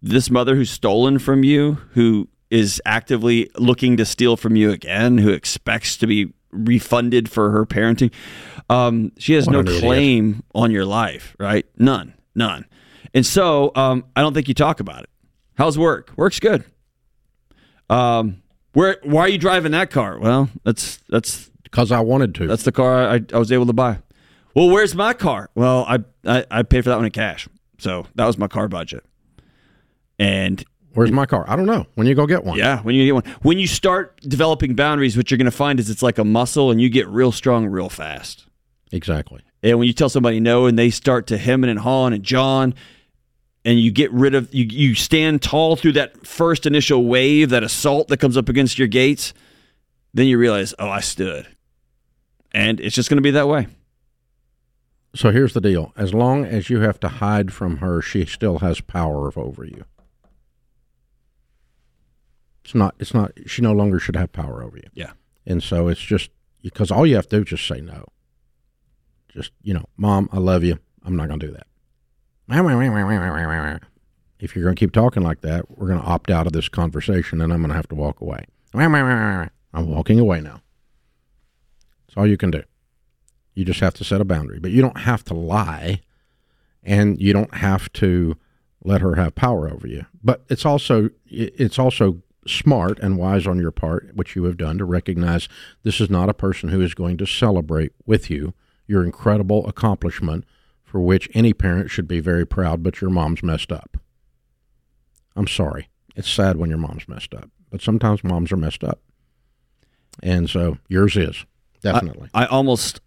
This mother who's stolen from you, who is actively looking to steal from you again, who expects to be refunded for her parenting. Um, she has no claim on your life, right? None, none. And so um, I don't think you talk about it. How's work? Work's good. Um, where? Why are you driving that car? Well, that's that's because I wanted to. That's the car I, I was able to buy. Well, where's my car? Well, I, I I paid for that one in cash, so that was my car budget. And where's my car? I don't know. When you go get one. Yeah, when you get one. When you start developing boundaries, what you're going to find is it's like a muscle and you get real strong real fast. Exactly. And when you tell somebody no and they start to hemming and hawing and jawing, and you get rid of, you, you stand tall through that first initial wave, that assault that comes up against your gates, then you realize, oh, I stood. And it's just going to be that way. So here's the deal. As long as you have to hide from her, she still has power over you. It's not, it's not, she no longer should have power over you. Yeah. And so it's just, because all you have to do is just say no. Just, you know, Mom, I love you. I'm not going to do that. If you're going to keep talking like that, we're going to opt out of this conversation and I'm going to have to walk away. I'm walking away now. That's all you can do. You just have to set a boundary, but you don't have to lie and you don't have to let her have power over you. But it's also, it's also smart and wise on your part, which you have done, to recognize this is not a person who is going to celebrate with you your incredible accomplishment, for which any parent should be very proud, but your mom's messed up. I'm sorry. It's sad when your mom's messed up, but sometimes moms are messed up. And so yours is, definitely. I, I almost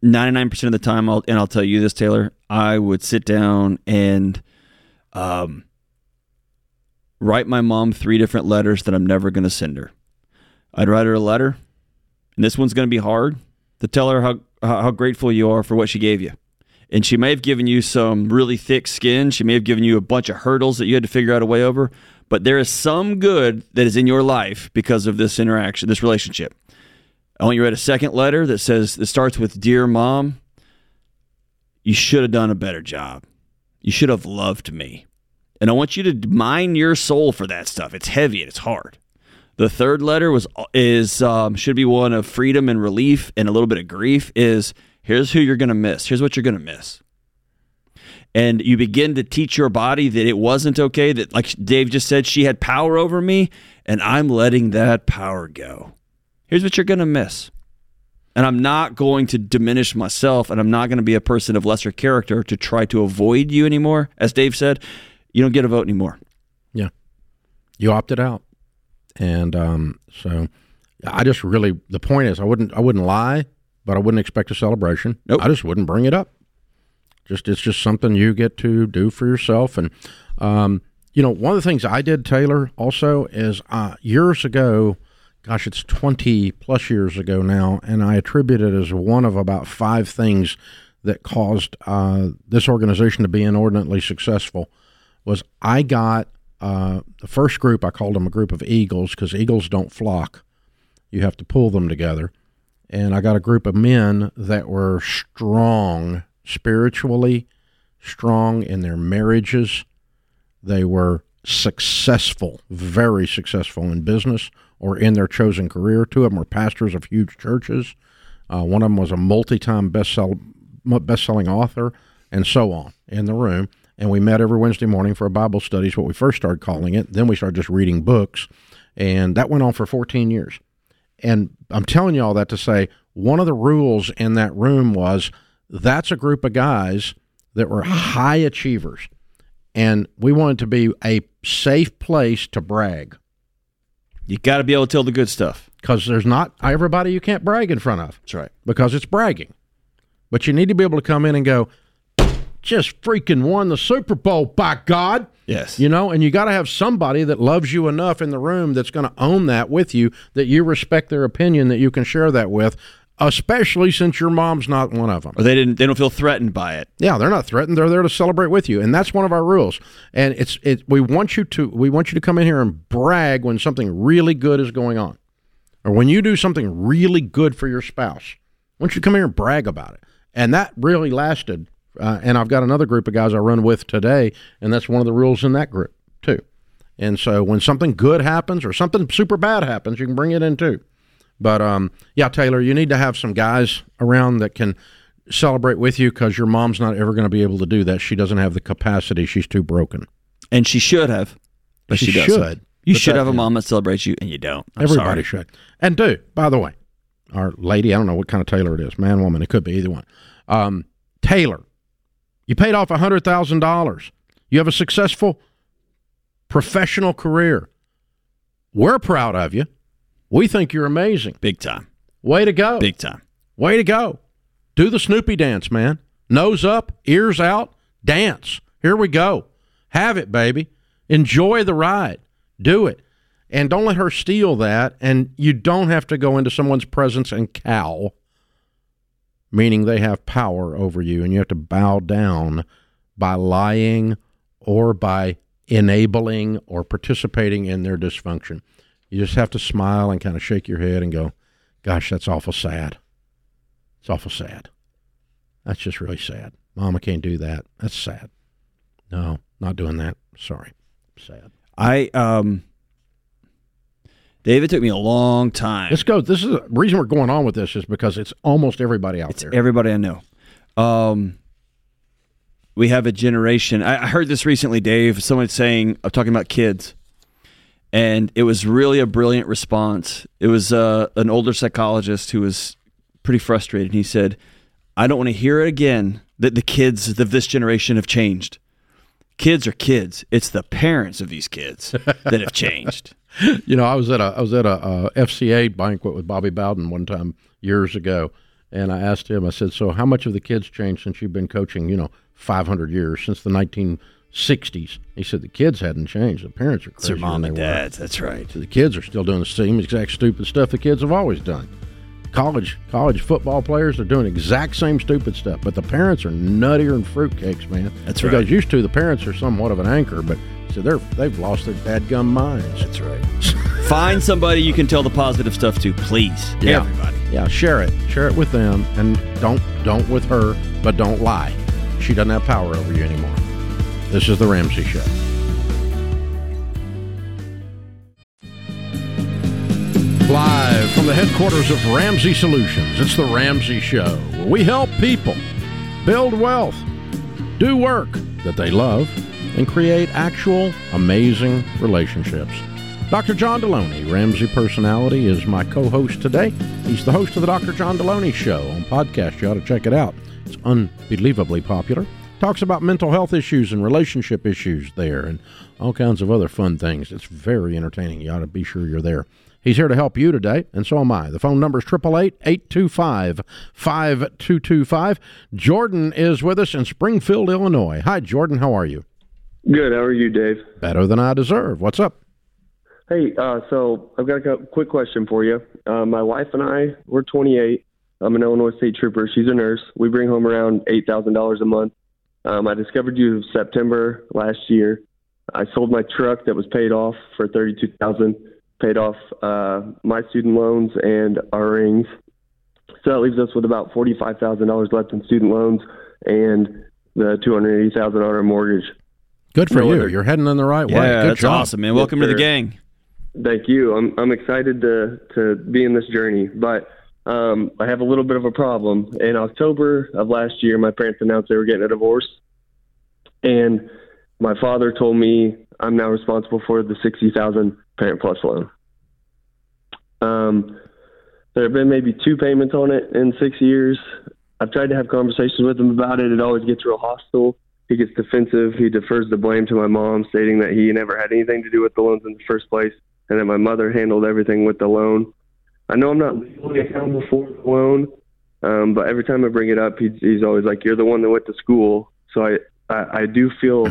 ninety-nine percent of the time, I'll, and I'll tell you this, Taylor, I would sit down and um, write my mom three different letters that I'm never going to send her. I'd write her a letter, and this one's going to be hard, to tell her how, how grateful you are for what she gave you. And she may have given you some really thick skin. She may have given you a bunch of hurdles that you had to figure out a way over. But there is some good that is in your life because of this interaction, this relationship. I want you to write a second letter that says, that starts with, "Dear Mom, you should have done a better job. You should have loved me." And I want you to mine your soul for that stuff. It's heavy and it's hard. The third letter was is um, should be one of freedom and relief and a little bit of grief is, here's who you're going to miss. Here's what you're going to miss. And you begin to teach your body that it wasn't okay, that like Dave just said, she had power over me, and I'm letting that power go. Here's what you're going to miss. And I'm not going to diminish myself, and I'm not going to be a person of lesser character to try to avoid you anymore. As Dave said, you don't get a vote anymore. Yeah. You opted out. And um, so I just really, the point is I wouldn't I wouldn't lie. But I wouldn't expect a celebration. Nope. I just wouldn't bring it up. Just it's just something you get to do for yourself. And, um, you know, one of the things I did, Taylor, also is uh, years ago, gosh, it's twenty plus years ago now, and I attribute it as one of about five things that caused uh, this organization to be inordinately successful was I got uh, the first group, I called them a group of eagles because eagles don't flock. You have to pull them together. And I got a group of men that were strong spiritually, strong in their marriages. They were successful, very successful in business or in their chosen career. Two of them were pastors of huge churches. Uh, one of them was a multi-time best-sell, best-selling author, and so on in the room. And we met every Wednesday morning for a Bible study is what we first started calling it. Then we started just reading books, and that went on for fourteen years. And I'm telling you all that to say one of the rules in that room was that's a group of guys that were high achievers. And we wanted to be a safe place to brag. You got to be able to tell the good stuff. Because there's not everybody you can't brag in front of. That's right. Because it's bragging. But you need to be able to come in and go, just freaking won the Super Bowl, by God. Yes. You know, and you got to have somebody that loves you enough in the room that's going to own that with you, that you respect their opinion, that you can share that with, especially since your mom's not one of them. Or they didn't, they don't feel threatened by it. Yeah, they're not threatened. They're there to celebrate with you. And that's one of our rules. And it's it we want you to we want you to come in here and brag when something really good is going on. Or when you do something really good for your spouse. I want you to come here and brag about it. And that really lasted. Uh, and I've got another group of guys I run with today, and that's one of the rules in that group, too. And so when something good happens or something super bad happens, you can bring it in, too. But, um, yeah, Taylor, you need to have some guys around that can celebrate with you because your mom's not ever going to be able to do that. She doesn't have the capacity. She's too broken. And she should have, but she, she doesn't. Should, you should have a mom that celebrates you, and you don't. I'm Everybody sorry. should. And, do, by the way, our lady, I don't know what kind of Taylor it is, man, woman, it could be either one. Um, Taylor. You paid off one hundred thousand dollars. You have a successful professional career. We're proud of you. We think you're amazing. Big time. Way to go. Big time. Way to go. Do the Snoopy dance, man. Nose up, ears out, dance. Here we go. Have it, baby. Enjoy the ride. Do it. And don't let her steal that. And you don't have to go into someone's presence and cow. Meaning they have power over you, and you have to bow down by lying or by enabling or participating in their dysfunction. You just have to smile and kind of shake your head and go, gosh, that's awful sad. It's awful sad. That's just really sad. Mama can't do that. That's sad. No, not doing that. Sorry. Sad. I, um... Dave, it took me a long time. Let's go. This is the reason we're going on with this is because it's almost everybody out it's there. It's everybody I know. Um, we have a generation. I, I heard this recently, Dave. Someone saying, I'm talking about kids. And it was really a brilliant response. It was uh, an older psychologist who was pretty frustrated. He said, I don't want to hear it again that the kids of this generation have changed. Kids are kids. It's the parents of these kids that have changed. You know, I was at a I was at a, a F C A banquet with Bobby Bowden one time years ago, and I asked him. I said, "So, how much have the kids changed since you've been coaching? You know, five hundred years since the nineteen sixties." He said the kids hadn't changed. The parents are crazy. It's your mom and dad. That's right. So the kids are still doing the same exact stupid stuff the kids have always done. College college football players are doing exact same stupid stuff, but the parents are nuttier than fruitcakes, man. That's right. Because used to the parents are somewhat of an anchor, but so they're they've lost their dadgum minds. That's right. Find somebody you can tell the positive stuff to, please. Yeah. Everybody. Yeah, share it. Share it with them, and don't don't with her, but don't lie. She doesn't have power over you anymore. This is The Ramsey Show. Live from the headquarters of Ramsey Solutions, it's The Ramsey Show, where we help people build wealth, do work that they love, and create actual amazing relationships. Doctor John Deloney, Ramsey personality, is my co-host today. He's the host of the Doctor John Deloney Show on podcast. You ought to check it out. It's unbelievably popular. Talks about mental health issues and relationship issues there and all kinds of other fun things. It's very entertaining. You ought to be sure you're there. He's here to help you today, and so am I. The phone number is eight eight eight, eight two five, five two two five. Jordan is with us in Springfield, Illinois. Hi, Jordan. How are you? Good. How are you, Dave? Better than I deserve. What's up? Hey, uh, so I've got a quick question for you. Uh, my wife and I, we're twenty-eight. I'm an Illinois state trooper. She's a nurse. We bring home around eight thousand dollars a month. Um, I discovered you September last year. I sold my truck that was paid off for thirty-two thousand dollars, paid off uh, my student loans and our rings. So that leaves us with about forty-five thousand dollars left in student loans and the two hundred eighty thousand dollars mortgage. Good for no you. Other. You're heading in the right yeah, way. Good that's job. Awesome, man. Welcome yes, to the gang. Thank you. I'm I'm excited to, to be in this journey, but um, I have a little bit of a problem. In October of last year, my parents announced they were getting a divorce, and my father told me I'm now responsible for the sixty thousand dollars Parent Plus loan. Um, there have been maybe two payments on it in six years. I've tried to have conversations with him about it. It always gets real hostile. He gets defensive. He defers the blame to my mom, stating that he never had anything to do with the loans in the first place and that my mother handled everything with the loan. I know I'm not legally accountable for the loan, um, but every time I bring it up, he's, he's always like, you're the one that went to school. So I, I, I do feel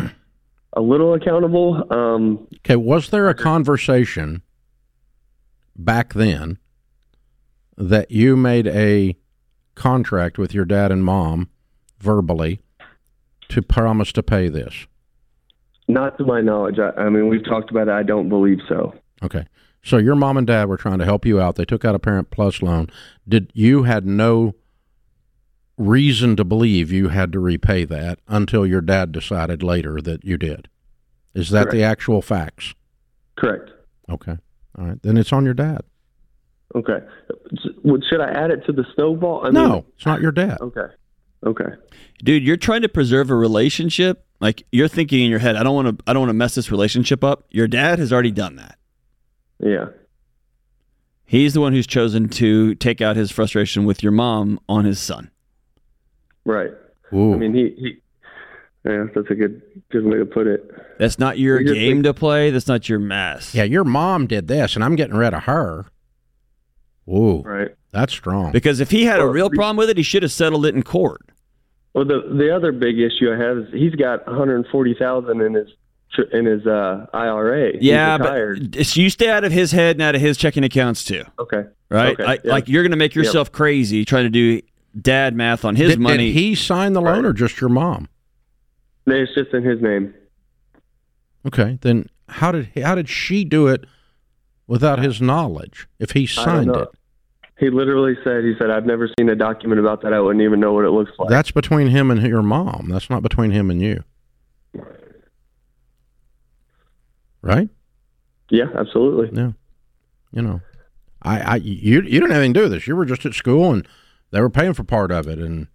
a little accountable. Um, okay, was there a conversation back then that you made a contract with your dad and mom verbally to promise to pay this? Not to my knowledge. I, I mean, we've talked about it. I don't believe so. Okay. So your mom and dad were trying to help you out. They took out a Parent Plus loan. Did you had no reason to believe you had to repay that until your dad decided later that you did? Is that correct? The actual facts? Correct. Okay. All right. Then it's on your dad. Okay. Should I add it to the snowball? I no, mean, it's not your dad. Okay. Okay. Dude, you're trying to preserve a relationship. Like, you're thinking in your head, I don't want to I don't want to mess this relationship up. Your dad has already done that. Yeah. He's the one who's chosen to take out his frustration with your mom on his son. Right. Ooh. I mean, he, he yeah, that's a good good way to put it. That's not your he game just, to play. That's not your mess. Yeah, your mom did this, and I'm getting rid of her. Ooh. Right. That's strong. Because if he had a real problem with it, he should have settled it in court. Well, the the other big issue I have is he's got one hundred forty thousand dollars in his in his uh, I R A. Yeah, but you stay out of his head and out of his checking accounts too. Okay. Right? Okay. I, yep. Like, you're going to make yourself yep. crazy trying to do dad math on his did, money. Did he sign the loan or just your mom? It's just in his name. Okay. Then how did how did she do it without his knowledge if he signed it? He literally said, he said, I've never seen a document about that. I wouldn't even know what it looks like. That's between him and your mom. That's not between him and you. Right? Yeah, absolutely. Yeah. You know, I, I, you, you didn't have anything to do with this. You were just at school and they were paying for part of it. And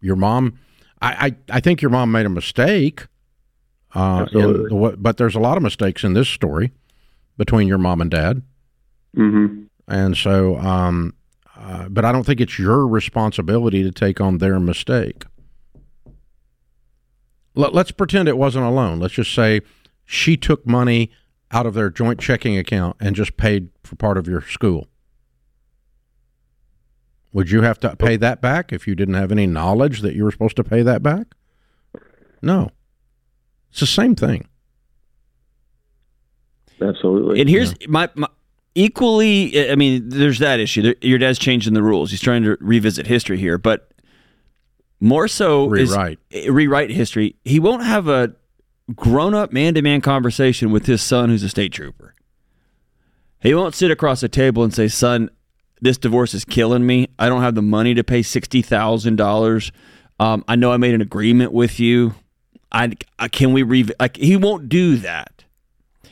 your mom, I, I, I think your mom made a mistake. Uh, absolutely. The, but there's a lot of mistakes in this story between your mom and dad. Mm-hmm. And so, um, Uh, but I don't think it's your responsibility to take on their mistake. Let, let's pretend it wasn't a loan. Let's just say she took money out of their joint checking account and just paid for part of your school? Would you have to pay that back if you didn't have any knowledge that you were supposed to pay that back? No. It's the same thing. Absolutely. And here's yeah. my, my equally, I mean, there's that issue. Your dad's changing the rules. He's trying to revisit history here, but more so rewrite. is rewrite history. He won't have a grown-up man-to-man conversation with his son who's a state trooper. He won't sit across a table and say, son, this divorce is killing me. I don't have the money to pay sixty thousand dollars. Um, I know I made an agreement with you. I, I can we re like he won't do that.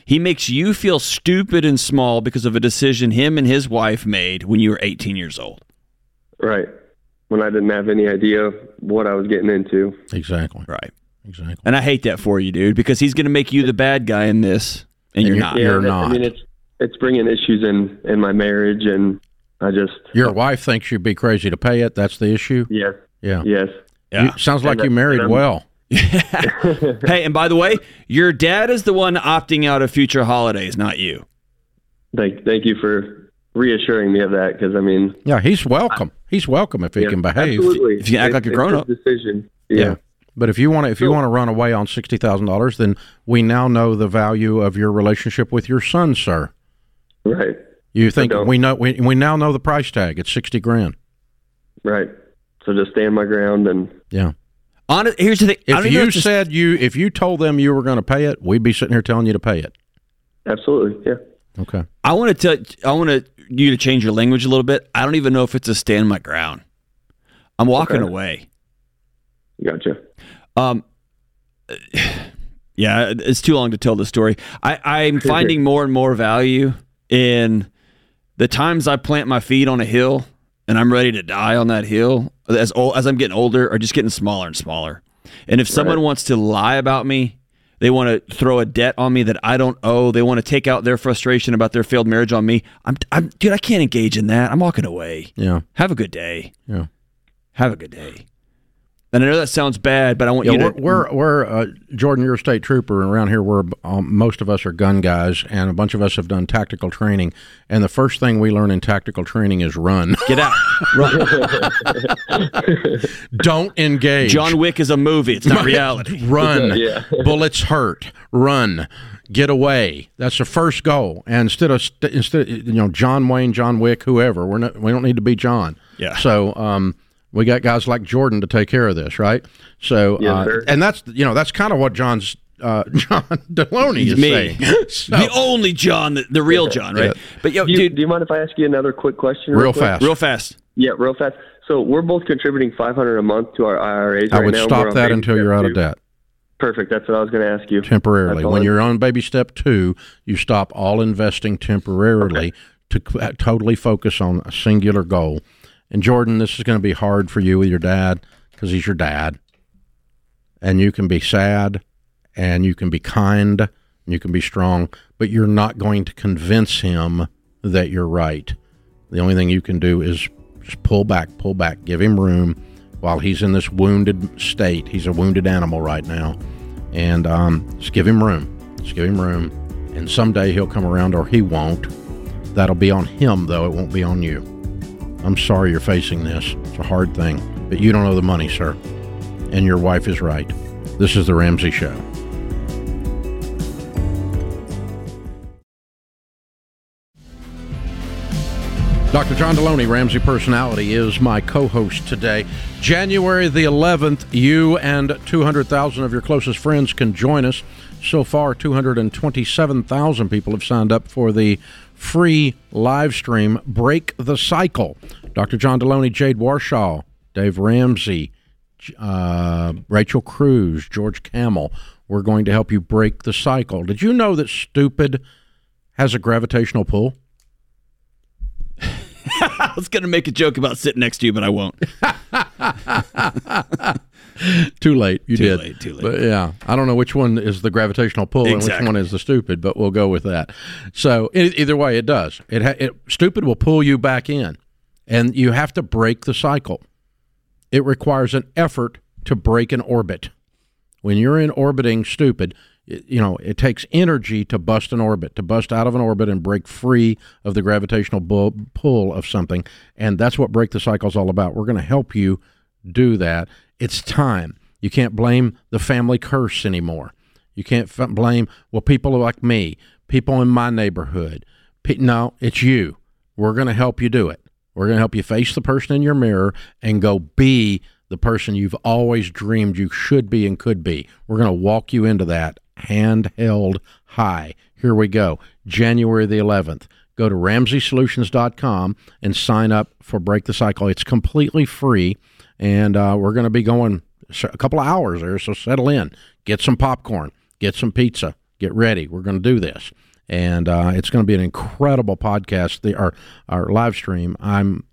He makes you feel stupid and small because of a decision him and his wife made when you were eighteen years old. Right. When I didn't have any idea what I was getting into. Exactly. Right. Exactly. And I hate that for you, dude, because he's going to make you the bad guy in this, and, and you're, you're not. Yeah, you're not. I mean, it's it's bringing issues in, in my marriage, and I just... Your uh, wife thinks you'd be crazy to pay it. That's the issue? Yeah. Yeah. Yes. Yeah. You, sounds like and you married well. Hey, and by the way, your dad is the one opting out of future holidays, not you. Thank, thank you for reassuring me of that, because, I mean... Yeah, he's welcome. I, he's welcome if he yeah, can behave. Absolutely. If you act it, like a grown-up. Decision. Yeah. yeah. But if you want to, if you want to run away on sixty thousand dollars, then we now know the value of your relationship with your son, sir. Right. You think we know? We we now know the price tag. It's sixty grand. Right. So just stand my ground and yeah. Honest. Here's the thing. If you said you, if you told them you were going to pay it, we'd be sitting here telling you to pay it. Absolutely. Yeah. Okay. I want to tell. I want to you to change your language a little bit. I don't even know if it's a stand my ground. I'm walking okay. away. Gotcha. Um, yeah, it's too long to tell the story. I, I'm finding more and more value in the times I plant my feet on a hill and I'm ready to die on that hill as old, as I'm getting older or just getting smaller and smaller. And if someone right. wants to lie about me, they want to throw a debt on me that I don't owe. They want to take out their frustration about their failed marriage on me. I'm, I'm dude, I can't engage in that. I'm walking away. Yeah. Have a good day. Yeah. Have a good day. And I know that sounds bad, but I want yeah, you to... We're, we're uh, Jordan, you're a state trooper, and around here, we're, um, most of us are gun guys, and a bunch of us have done tactical training, and the first thing we learn in tactical training is run. Get out. Run. Don't engage. John Wick is a movie. It's not reality. Run. Yeah. Bullets hurt. Run. Get away. That's the first goal. And instead of, st- instead, you know, John Wayne, John Wick, whoever, we're not, we don't need to be John. Yeah. So... um we got guys like Jordan to take care of this, right? So, yes, uh, and that's you know that's kind of what John's uh, John Deloney is me. saying. So, the only John, the, the real John, right? Yeah. But yo, do, you, dude, do you mind if I ask you another quick question? Real, real quick? fast, real fast. Yeah, real fast. So we're both contributing five hundred a month to our I R As. I right would now. stop that until you're out two. of debt. Perfect. That's what I was going to ask you. Temporarily, when I'm... you're on baby step two, you stop all investing temporarily okay. to uh, totally focus on a singular goal. And Jordan, this is going to be hard for you with your dad because he's your dad. And you can be sad, and you can be kind, and you can be strong, but you're not going to convince him that you're right. The only thing you can do is just pull back, pull back, give him room while he's in this wounded state. He's a wounded animal right now. And um, just give him room. Just give him room. And someday he'll come around, or he won't. That'll be on him, though. It won't be on you. I'm sorry you're facing this. It's a hard thing, but you don't owe the money, sir. And your wife is right. This is The Ramsey Show. Doctor John Deloney, Ramsey Personality, is my co-host today. January the eleventh, you and two hundred thousand of your closest friends can join us. So far, two hundred twenty-seven thousand people have signed up for the free live stream, Break the Cycle. Doctor John Deloney, Jade Warshaw, Dave Ramsey, uh, Rachel Cruz, George Kamel. We're going to help you break the cycle. Did you know that stupid has a gravitational pull? I was going to make a joke about sitting next to you, but I won't. Too late. You too did. Too late. Too late. But yeah, I don't know which one is the gravitational pull exactly. and which one is the stupid, but we'll go with that. So it, either way, it does. It, it stupid will pull you back in, and you have to break the cycle. It requires an effort to break an orbit. When you're in orbiting stupid, it, you know, it takes energy to bust an orbit, to bust out of an orbit and break free of the gravitational bull, pull of something. And that's what Break the Cycle is all about. We're going to help you do that. It's time. You can't blame the family curse anymore. You can't f- blame, well, people like me, people in my neighborhood. Pe- no, it's you. We're going to help you do it. We're going to help you face the person in your mirror and go be the person you've always dreamed you should be and could be. We're going to walk you into that hand held high. Here we go. January the eleventh. Go to Ramsey Solutions dot com and sign up for Break the Cycle. It's completely free, and uh, we're going to be going a couple of hours there, so settle in. Get some popcorn. Get some pizza. Get ready. We're going to do this. And uh, it's going to be an incredible podcast, the, our, our live stream. I'm,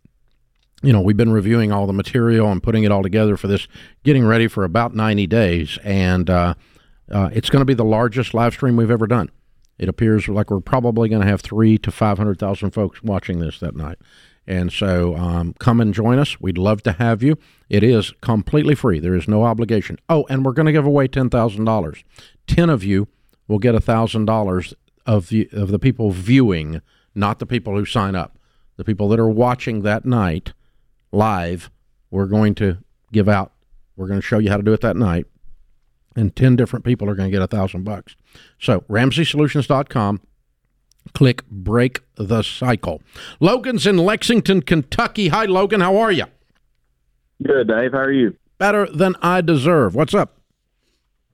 you know, we've been reviewing all the material and putting it all together for this, getting ready for about ninety days. And uh, uh, it's going to be the largest live stream we've ever done. It appears like we're probably going to have three to five hundred thousand folks watching this that night. And so um, come and join us. We'd love to have you. It is completely free. There is no obligation. Oh, and we're going to give away ten thousand dollars. ten of you will get one thousand dollars. Of the of the people viewing, not the people who sign up. The people that are watching that night live, we're going to give out. We're going to show you how to do it that night. And ten different people are going to get a thousand bucks. So Ramsey Solutions dot com, click Break the Cycle. Logan's in Lexington, Kentucky. Hi, Logan. How are you? Good, Dave. How are you? Better than I deserve. What's up?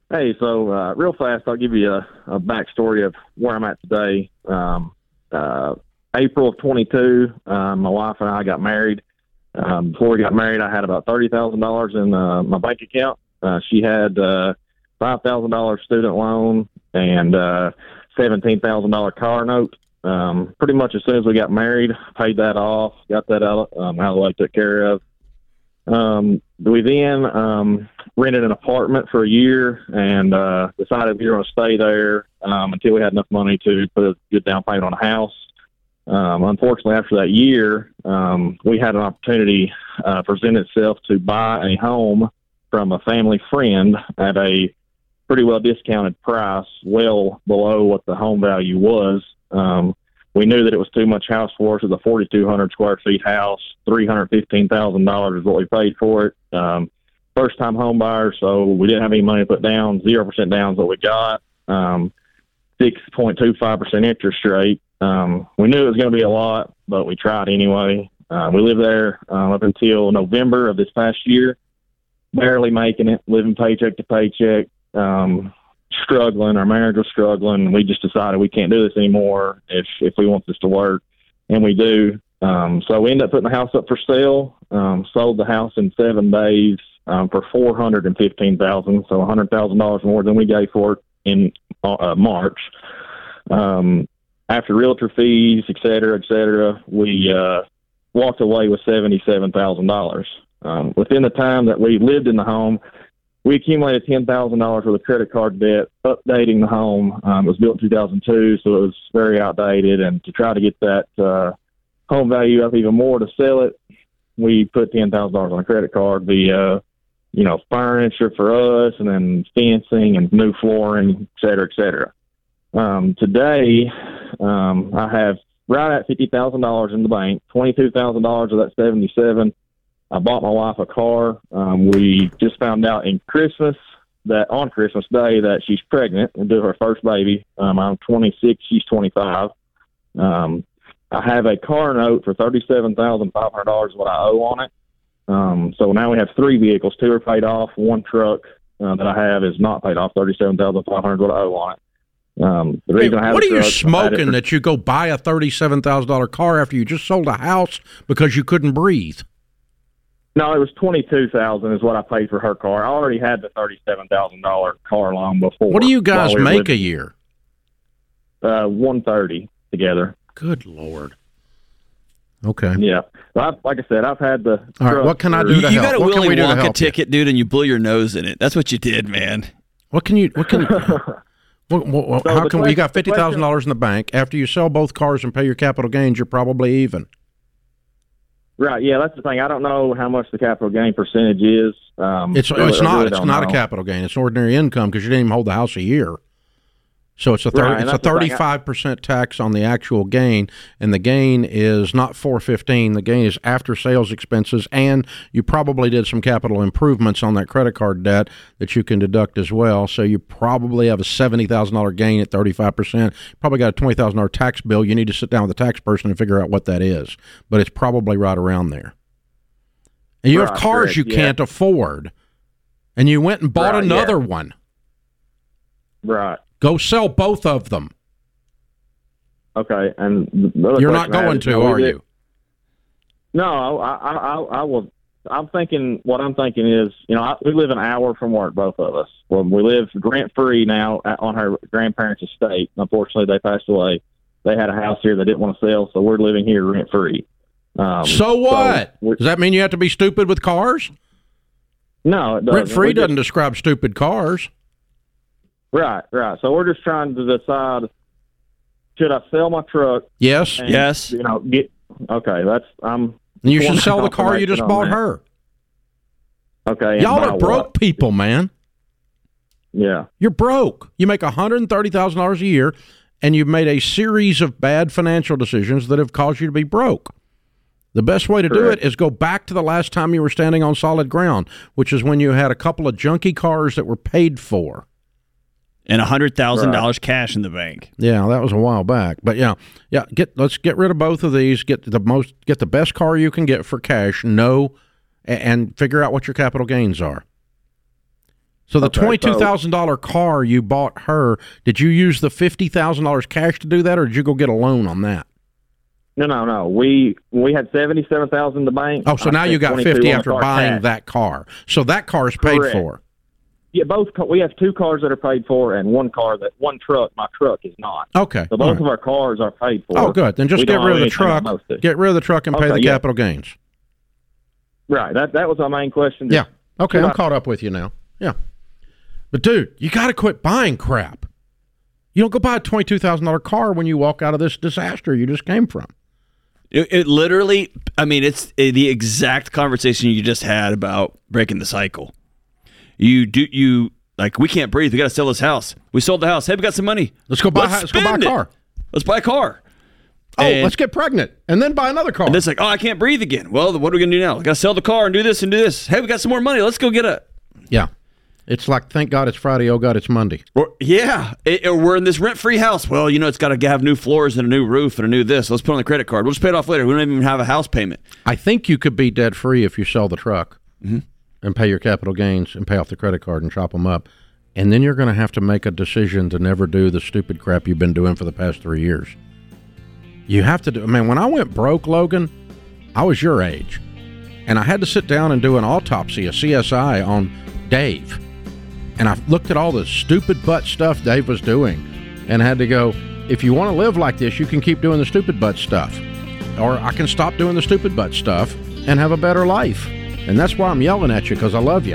Hey, so uh, real fast, I'll give you a, a backstory of where I'm at today. Um, uh, April of twenty-two, uh, my wife and I got married. Um, before we got married, I had about thirty thousand dollars in uh, my bank account. Uh, she had uh, five thousand dollars student loan and uh, seventeen thousand dollars car note. Um, pretty much as soon as we got married, paid that off, got that out, um, out of the way, took care of. Um, we then um, rented an apartment for a year and uh, decided we were going to stay there um, until we had enough money to put a good down payment on a house. Um, unfortunately, after that year, um, we had an opportunity uh, present itself to buy a home from a family friend at a pretty well discounted price, well below what the home value was. Um, We knew that it was too much house for us. It was a forty-two hundred square feet house. three hundred fifteen thousand dollars is what we paid for it. Um, first-time home buyer, so we didn't have any money to put down. Zero percent down is what we got. Um, six point two five percent interest rate. Um, we knew it was going to be a lot, but we tried anyway. Uh, we lived there um, up until November of this past year, barely making it, living paycheck to paycheck. Um, struggling, our marriage was struggling. We just decided we can't do this anymore if if we want this to work, and we do. Um, so we ended up putting the house up for sale, um, sold the house in seven days um, for four hundred fifteen thousand dollars, so one hundred thousand dollars more than we gave for it in uh, March. Um, after realtor fees, et cetera, et cetera, we uh, walked away with seventy-seven thousand dollars. Um, within the time that we lived in the home, we accumulated ten thousand dollars worth of credit card debt, updating the home. Um, it was built in two thousand two, so it was very outdated. And to try to get that uh, home value up even more to sell it, we put ten thousand dollars on a credit card. The, uh, you know, furniture for us and then fencing and new flooring, et cetera, et cetera. Um, today, um, I have right at fifty thousand dollars in the bank, twenty-two thousand dollars of that seventy-seven thousand dollars. I bought my wife a car. Um, we just found out in Christmas that on Christmas Day that she's pregnant and due her first baby. Um, I'm twenty-six. She's twenty-five. Um, I have a car note for thirty-seven thousand five hundred dollars what I owe on it. Um, so now we have three vehicles. Two are paid off. One truck uh, that I have is not paid off. thirty-seven thousand five hundred dollars what I owe on it. Um, the reason Wait, I have what are you truck, smoking for- that you go buy a thirty-seven thousand dollars car after you just sold a house because you couldn't breathe? No, it was twenty-two thousand dollars is what I paid for her car. I already had the thirty-seven thousand dollars car loan before. What do you guys we make living. a year? Uh, one hundred thirty together. Good Lord. Okay. Yeah. Well, I've, like I said, I've had the. All right. What can I do to you, help? You got a what Willy Wonka ticket, dude, and you blew your nose in it. That's what you did, man. What can you? What can? You, what, what, what, so how can? Question, we, you got fifty thousand dollars in the bank. After you sell both cars and pay your capital gains, you're probably even. Right, yeah, that's the thing. I don't know how much the capital gain percentage is. Um, it's it's really, not. Really it's not know. a capital gain. It's ordinary income because you didn't even hold the house a year. So it's a thirty, right, it's a thirty-five percent tax on the actual gain, and the gain is not four fifteen. The gain is after sales expenses, and you probably did some capital improvements on that credit card debt that you can deduct as well. So you probably have a seventy thousand dollars gain at thirty-five percent. Probably got a twenty thousand dollars tax bill. You need to sit down with the tax person and figure out what that is, but it's probably right around there. And you right, have cars correct. you yeah. can't afford, and you went and bought right, another yeah. one. Right. Go sell both of them. Okay, and you're not going to, are you? No, I, I, I will. I'm thinking. What I'm thinking is, you know, I, we live an hour from work, both of us. Well, we live rent free now on her grandparents' estate. Unfortunately, they passed away. They had a house here they didn't want to sell, so we're living here rent free. Um, so what? So Does that mean you have to be stupid with cars? No, it doesn't. Rent free doesn't just, describe stupid cars. Right, right. So we're just trying to decide: should I sell my truck? Yes, and, yes. You know, get okay. That's I'm. And you should sell the car you just bought her. Okay, y'all are broke people, man. Yeah, you're broke. You make a hundred and thirty thousand dollars a year, and you've made a series of bad financial decisions that have caused you to be broke. The best way to Correct. do it is go back to the last time you were standing on solid ground, which is when you had a couple of junky cars that were paid for. And one hundred thousand dollars right. cash in the bank. Yeah, that was a while back. But yeah, yeah. Get let's get rid of both of these. Get the most, get the best car you can get for cash. No, and, and figure out what your capital gains are. So the okay, twenty-two thousand dollars so. car you bought her, did you use the fifty thousand dollars cash to do that, or did you go get a loan on that? No, no, no. We we had seventy-seven thousand dollars in the bank. Oh, so I now you got fifty after buying cash. that car. So that car is paid Correct. for. Yeah, both. We have two cars that are paid for, and one car that one truck. My truck is not. Okay. So both right. of our cars are paid for. Oh, good. Then just we get rid of the truck. Get rid of the truck and okay, pay the yeah. capital gains. Right. That that was our main question. Yeah. Okay. I'm I, caught up with you now. Yeah. But dude, you got to quit buying crap. You don't go buy a twenty-two thousand dollar car when you walk out of this disaster you just came from. It, it literally. I mean, it's the exact conversation you just had about breaking the cycle. You do you like we can't breathe. We got to sell this house. We sold the house. Hey, we got some money. Let's go buy. Let's, let's go buy a car. It. Let's buy a car. Oh, and let's get pregnant and then buy another car. And it's like, oh, I can't breathe again. Well, what are we gonna do now? We got to sell the car and do this and do this. Hey, we got some more money. Let's go get a. Yeah, it's like thank God it's Friday. Oh God, it's Monday. Or, yeah, it, or we're in this rent-free house. Well, you know, it's got to have new floors and a new roof and a new this. Let's put on the credit card. We'll just pay it off later. We don't even have a house payment. I think you could be debt free if you sell the truck. Mm-hmm. And pay your capital gains and pay off the credit card and chop them up. And then you're going to have to make a decision to never do the stupid crap you've been doing for the past three years. You have to do, I mean, when I went broke, Logan, I was your age. And I had to sit down and do an autopsy, a C S I on Dave. And I looked at all the stupid butt stuff Dave was doing and had to go, if you want to live like this, you can keep doing the stupid butt stuff. Or I can stop doing the stupid butt stuff and have a better life. And that's why I'm yelling at you, because I love you.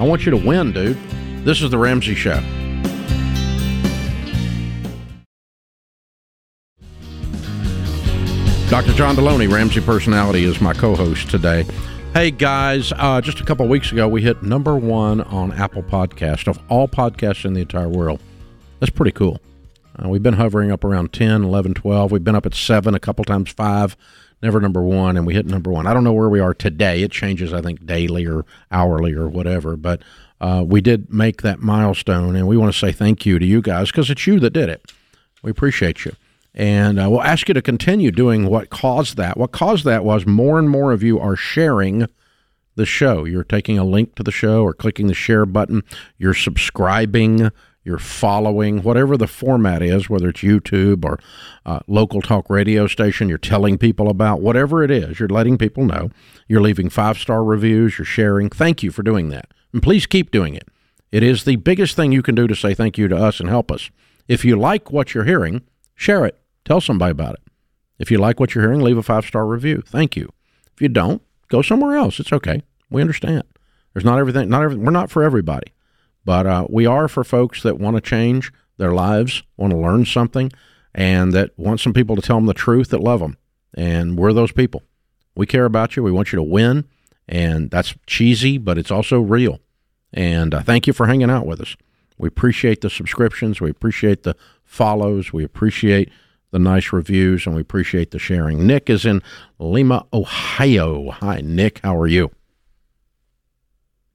I want you to win, dude. This is The Ramsey Show. Doctor John Deloney, Ramsey Personality, is my co-host today. Hey, guys, uh, just a couple weeks ago, we hit number one on Apple Podcast of all podcasts in the entire world. That's pretty cool. Uh, we've been hovering up around ten, eleven, twelve. We've been up at seven, a couple times five. Never number one, and we hit number one. I don't know where we are today. It changes, I think, daily or hourly or whatever, but uh, we did make that milestone, and we want to say thank you to you guys because it's you that did it. We appreciate you. And uh, we'll ask you to continue doing what caused that. What caused that was more and more of you are sharing the show. You're taking a link to the show or clicking the share button. You're subscribing. You're following, whatever the format is, whether it's YouTube or uh, local talk radio station, you're telling people about whatever it is. You're letting people know. You're leaving five-star reviews. You're sharing. Thank you for doing that. And please keep doing it. It is the biggest thing you can do to say thank you to us and help us. If you like what you're hearing, share it. Tell somebody about it. If you like what you're hearing, leave a five-star review. Thank you. If you don't, go somewhere else. It's okay. We understand. There's not everything. Not every, we're not for everybody. But uh, we are for folks that want to change their lives, want to learn something, and that want some people to tell them the truth that love them. And we're those people. We care about you. We want you to win. And that's cheesy, but it's also real. And uh, thank you for hanging out with us. We appreciate the subscriptions. We appreciate the follows. We appreciate the nice reviews, and we appreciate the sharing. Nick is in Lima, Ohio. Hi, Nick. How are you?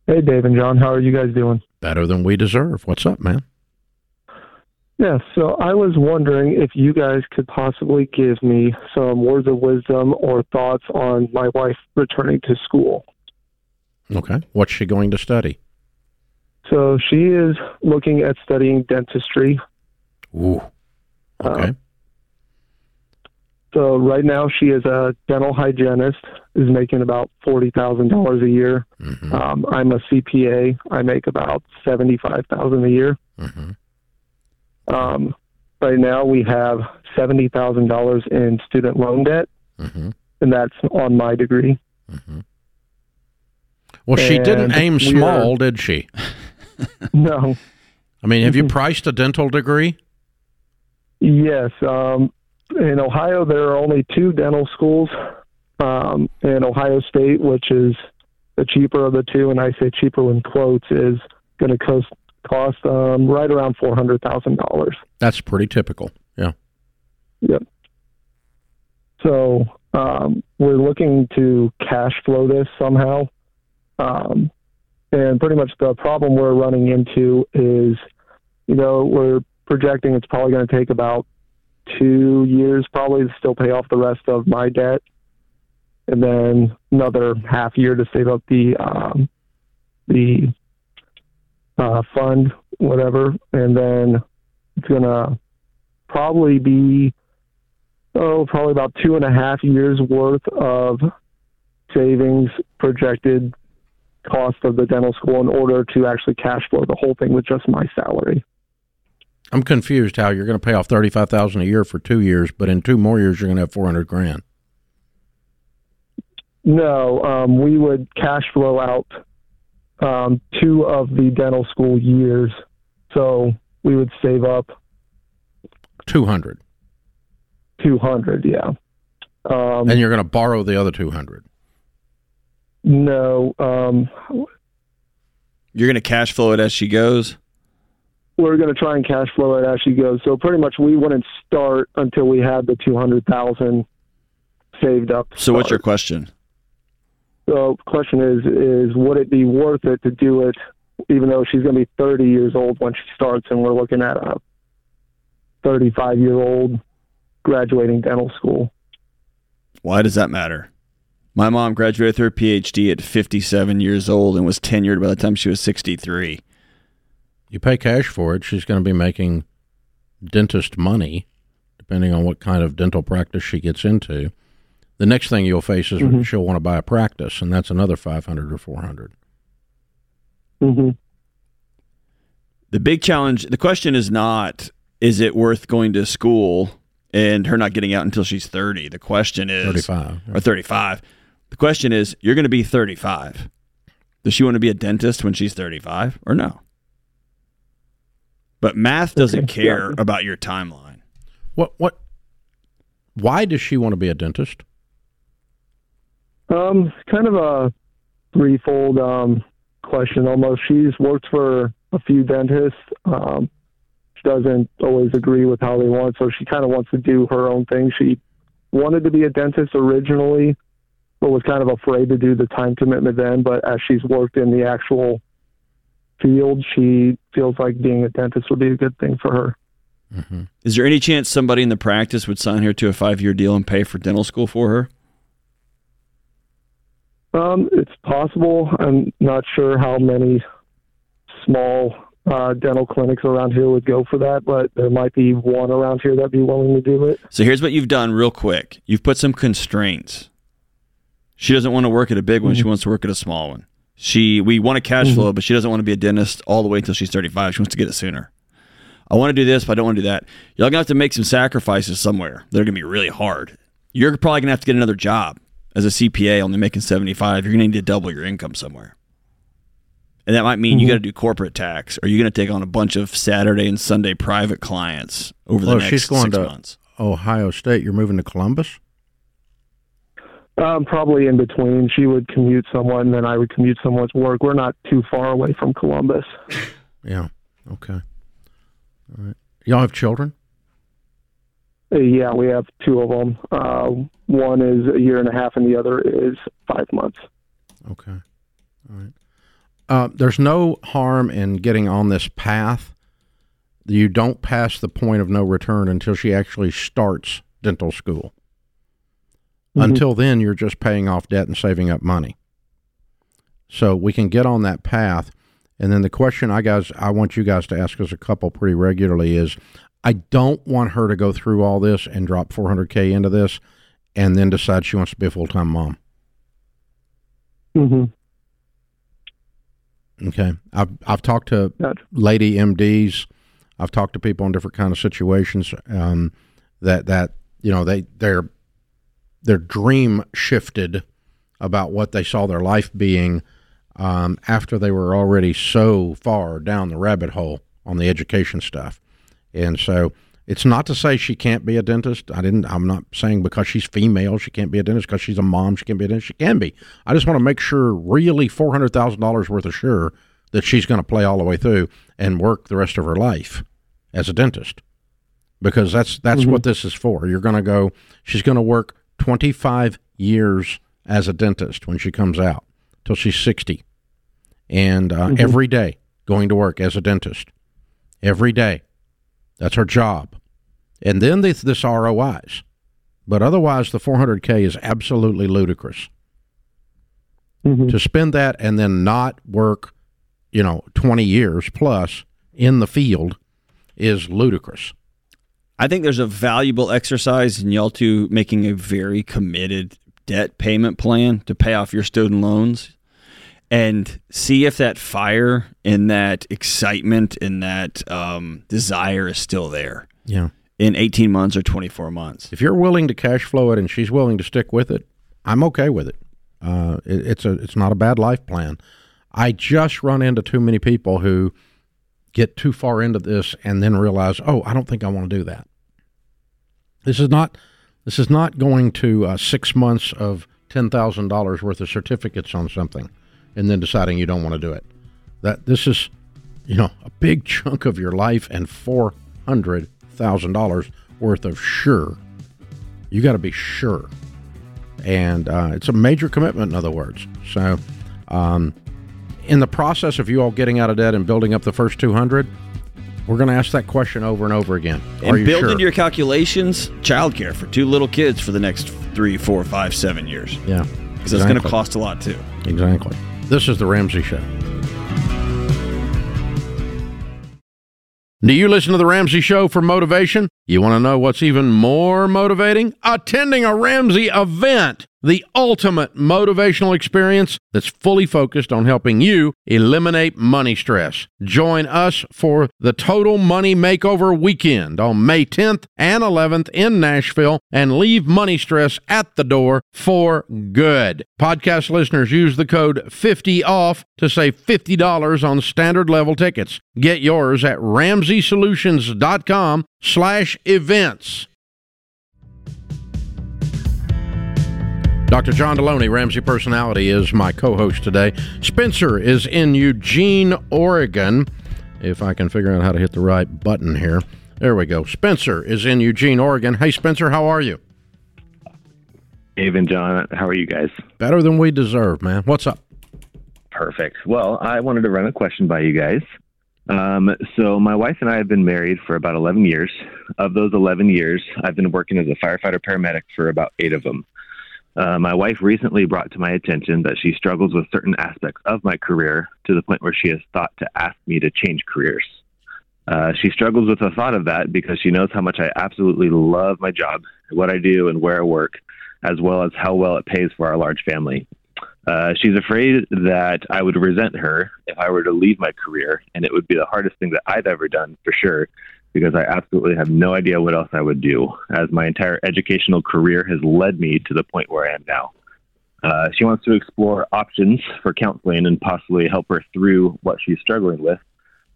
Hey, Dave and John. How are you guys doing? Better than we deserve. What's up, man? Yeah, so I was wondering if you guys could possibly give me some words of wisdom or thoughts on my wife returning to school. Okay. What's she going to study? So she is looking at studying dentistry. Ooh. Okay. Uh, so right now she is a dental hygienist, is making about forty thousand dollars a year. Mm-hmm. Um, I'm a C P A. I make about seventy-five thousand dollars a year. Mm-hmm. Um, right now we have seventy thousand dollars in student loan debt, mm-hmm. and that's on my degree. Mm-hmm. Well, and she didn't aim small, are, did she? No. I mean, have you priced a dental degree? Yes. Um, in Ohio, there are only two dental schools, um, in Ohio State, which is the cheaper of the two. And I say cheaper in quotes, is going to cost cost um, right around four hundred thousand dollars. That's pretty typical. Yeah. Yep. So um, we're looking to cash flow this somehow. Um, and pretty much the problem we're running into is, you know, we're projecting it's probably going to take about two years probably to still pay off the rest of my debt. And then another half year to save up the, um, the, uh, fund, whatever. And then it's going to probably be, oh, probably about two and a half years worth of savings projected cost of the dental school in order to actually cash flow the whole thing with just my salary. I'm confused how you're going to pay off thirty-five thousand dollars a year for two years, but in two more years, you're going to have four hundred grand. No, um, we would cash flow out um, two of the dental school years. So we would save up two hundred. two hundred, yeah. Um, and you're going to borrow the other two hundred. No. Um, You're going to cash flow it as she goes? We're going to try and cash flow it as she goes. So pretty much we wouldn't start until we had the two hundred thousand dollars saved up. So start. What's your question? So question is, is would it be worth it to do it, even though she's going to be thirty years old when she starts, and we're looking at a thirty-five-year-old graduating dental school? Why does that matter? My mom graduated her P H D at fifty-seven years old and was tenured by the time she was sixty-three. You pay cash for it. She's going to be making dentist money, depending on what kind of dental practice she gets into. The next thing you'll face is mm-hmm. she'll want to buy a practice, and that's another five hundred or four hundred. Mm-hmm. The big challenge, the question is not, is it worth going to school and her not getting out until she's thirty? The question is... thirty-five. Or thirty-five. The question is, you're going to be thirty-five. Does she want to be a dentist when she's thirty-five or no? But math doesn't okay. care yeah. about your timeline. What? What? Why does she want to be a dentist? Um, kind of a threefold um, question almost. She's worked for a few dentists. Um, she doesn't always agree with how they want, so she kind of wants to do her own thing. She wanted to be a dentist originally, but was kind of afraid to do the time commitment then. But as she's worked in the actual field, she feels like being a dentist would be a good thing for her. Mm-hmm. Is there any chance somebody in the practice would sign her to a five-year deal and pay for dental school for her? Um, it's possible. I'm not sure how many small uh, dental clinics around here would go for that, but there might be one around here that'd be willing to do it. So here's what you've done real quick. You've put some constraints. She doesn't want to work at a big one. Mm-hmm. She wants to work at a small one. She We want to cash flow, mm-hmm. but she doesn't want to be a dentist all the way until she's thirty-five. She wants to get it sooner. I want to do this, but I don't want to do that. You're going to have to make some sacrifices somewhere. They're going to be really hard. You're probably going to have to get another job. As a C P A, only making seventy-five, you're going to need to double your income somewhere. And that might mean mm-hmm. you got to do corporate tax, or you're going to take on a bunch of Saturday and Sunday private clients over well, the next six months. She's going to months. Ohio State. You're moving to Columbus? Um, probably in between. She would commute someone, and then I would commute someone's work. We're not too far away from Columbus. Yeah. Okay. All right. Y'all have children? Yeah, we have two of them. Uh, one is a year and a half, and the other is five months. Okay. All right. Uh, there's no harm in getting on this path. You don't pass the point of no return until she actually starts dental school. Mm-hmm. Until then, you're just paying off debt and saving up money. So we can get on that path. And then the question I guys, I want you guys to ask as a couple pretty regularly is, I don't want her to go through all this and drop four hundred K into this and then decide she wants to be a full-time mom. Mm-hmm. Okay. I've, I've talked to lady M Ds. I've talked to people in different kind of situations um, that, that, you know, they, their, their dream shifted about what they saw their life being um, after they were already so far down the rabbit hole on the education stuff. And so it's not to say she can't be a dentist. I didn't, I'm not saying because she's female, she can't be a dentist, because she's a mom, she can't be a dentist. She can be. I just want to make sure really four hundred thousand dollars worth of sure that she's going to play all the way through and work the rest of her life as a dentist, because that's, that's mm-hmm. what this is for. You're going to go, she's going to work twenty-five years as a dentist when she comes out till she's sixty, and uh, mm-hmm. every day going to work as a dentist every day. That's her job. And then this, this R O Is. But otherwise, the four hundred K is absolutely ludicrous. Mm-hmm. To spend that and then not work, you know, twenty years plus in the field is ludicrous. I think there's a valuable exercise in y'all two making a very committed debt payment plan to pay off your student loans, and see if that fire and that excitement and that um, desire is still there. Yeah. In eighteen months or twenty-four months. If you're willing to cash flow it and she's willing to stick with it, I'm okay with it. Uh, it it's a it's not a bad life plan. I just run into too many people who get too far into this and then realize, oh, I don't think I want to do that. This is not this is not going to uh, six months of ten thousand dollars worth of certificates on something and then deciding you don't want to do it. That this is, you know, a big chunk of your life and four hundred thousand dollars worth of sure. You got to be sure. And uh, it's a major commitment, in other words. So um, in the process of you all getting out of debt and building up the first two hundred, we're going to ask that question over and over again. Are and build you sure? into your calculations childcare for two little kids for the next three, four, five, seven years. Yeah. Because exactly. It's going to cost a lot, too. Exactly. This is The Ramsey Show. Do you listen to The Ramsey Show for motivation? You want to know what's even more motivating? Attending a Ramsey event, the ultimate motivational experience that's fully focused on helping you eliminate money stress. Join us for the Total Money Makeover weekend on May tenth and eleventh in Nashville and leave money stress at the door for good. Podcast listeners, use the code fifty off to save fifty dollars on standard level tickets. Get yours at ramsey solutions dot com slash events. Doctor John Deloney, Ramsey Personality, is my co-host today. Spencer is in Eugene, Oregon. If I can figure out how to hit the right button here. There we go. Spencer is in Eugene, Oregon. Hey, Spencer, how are you? Dave and John, how are you guys? Better than we deserve, man. What's up? Perfect. Well, I wanted to run a question by you guys. Um, so my wife and I have been married for about eleven years. Of those eleven years, I've been working as a firefighter paramedic for about eight of them. Uh, my wife recently brought to my attention that she struggles with certain aspects of my career to the point where she has thought to ask me to change careers. Uh, she struggles with the thought of that because she knows how much I absolutely love my job, what I do and where I work, as well as how well it pays for our large family. Uh, she's afraid that I would resent her if I were to leave my career, and it would be the hardest thing that I've ever done for sure, because I absolutely have no idea what else I would do, as my entire educational career has led me to the point where I am now. Uh, she wants to explore options for counseling and possibly help her through what she's struggling with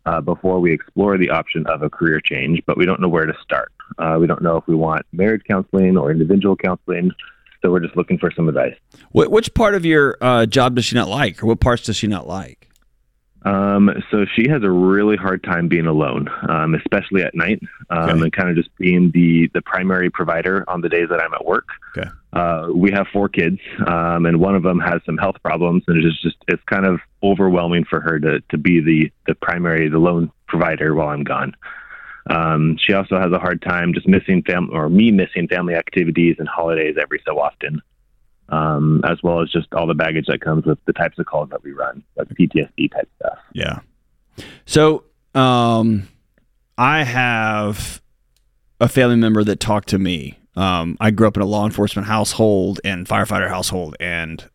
uh, before we explore the option of a career change, but we don't know where to start. Uh, we don't know if we want marriage counseling or individual counseling, so we're just looking for some advice. Which part of your uh, job does she not like, or what parts does she not like? Um, so she has a really hard time being alone, um, especially at night, um, okay. and kind of just being the, the primary provider on the days that I'm at work. Okay. Uh, we have four kids, um, and one of them has some health problems, and it's just, it's kind of overwhelming for her to, to be the, the primary, the lone provider while I'm gone. Um, she also has a hard time just missing family or me missing family activities and holidays every so often. Um, as well as just all the baggage that comes with the types of calls that we run, like P T S D type stuff. Yeah. So, um, I have a family member that talked to me. Um, I grew up in a law enforcement household and firefighter household. And,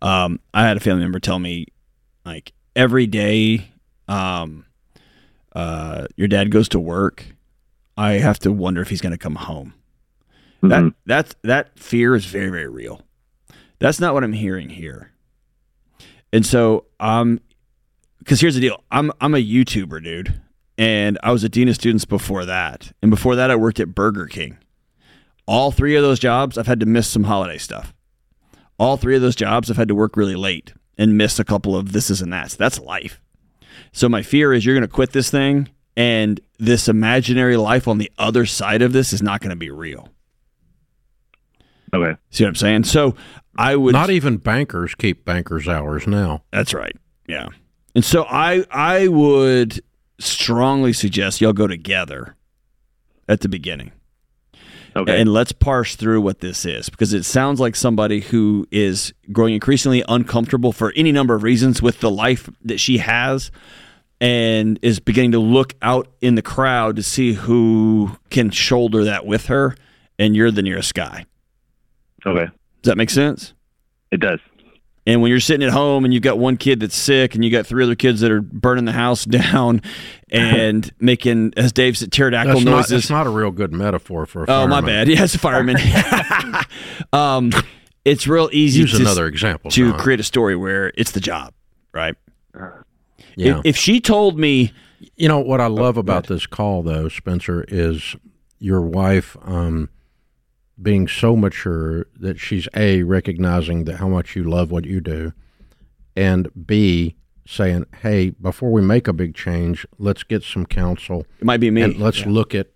um, I had a family member tell me, like, every day, um, uh, your dad goes to work. I have to wonder if he's going to come home. Mm-hmm. That, that's, that fear is very, very real. That's not what I'm hearing here. And so, um, cause here's the deal. I'm, I'm a YouTuber, dude. And I was a dean of students before that. And before that I worked at Burger King. All three of those jobs, I've had to miss some holiday stuff. All three of those jobs, I've had to work really late and miss a couple of this is and that's, that's life. So my fear is you're going to quit this thing. And this imaginary life on the other side of this is not going to be real. Okay. See what I'm saying? So I would not even bankers keep bankers hours now. That's right. Yeah. And so I, I would strongly suggest y'all go together at the beginning. Okay. And let's parse through what this is, because it sounds like somebody who is growing increasingly uncomfortable for any number of reasons with the life that she has and is beginning to look out in the crowd to see who can shoulder that with her. And you're the nearest guy. Okay. Does that make sense? It does. And when you're sitting at home and you've got one kid that's sick and you got three other kids that are burning the house down and making, as Dave said, pterodactyl that's noises. It's not, not a real good metaphor for a fireman. Oh, my bad. Yeah, it's a fireman. um, it's real easy Use to, another example, to John. create a story where it's the job, right? Yeah. If, if she told me... You know, what I love oh, about this call, though, Spencer, is your wife... Um, being so mature that she's A, recognizing that how much you love what you do, and B, saying, hey, before we make a big change, let's get some counsel. It might be me. And let's yeah. look at,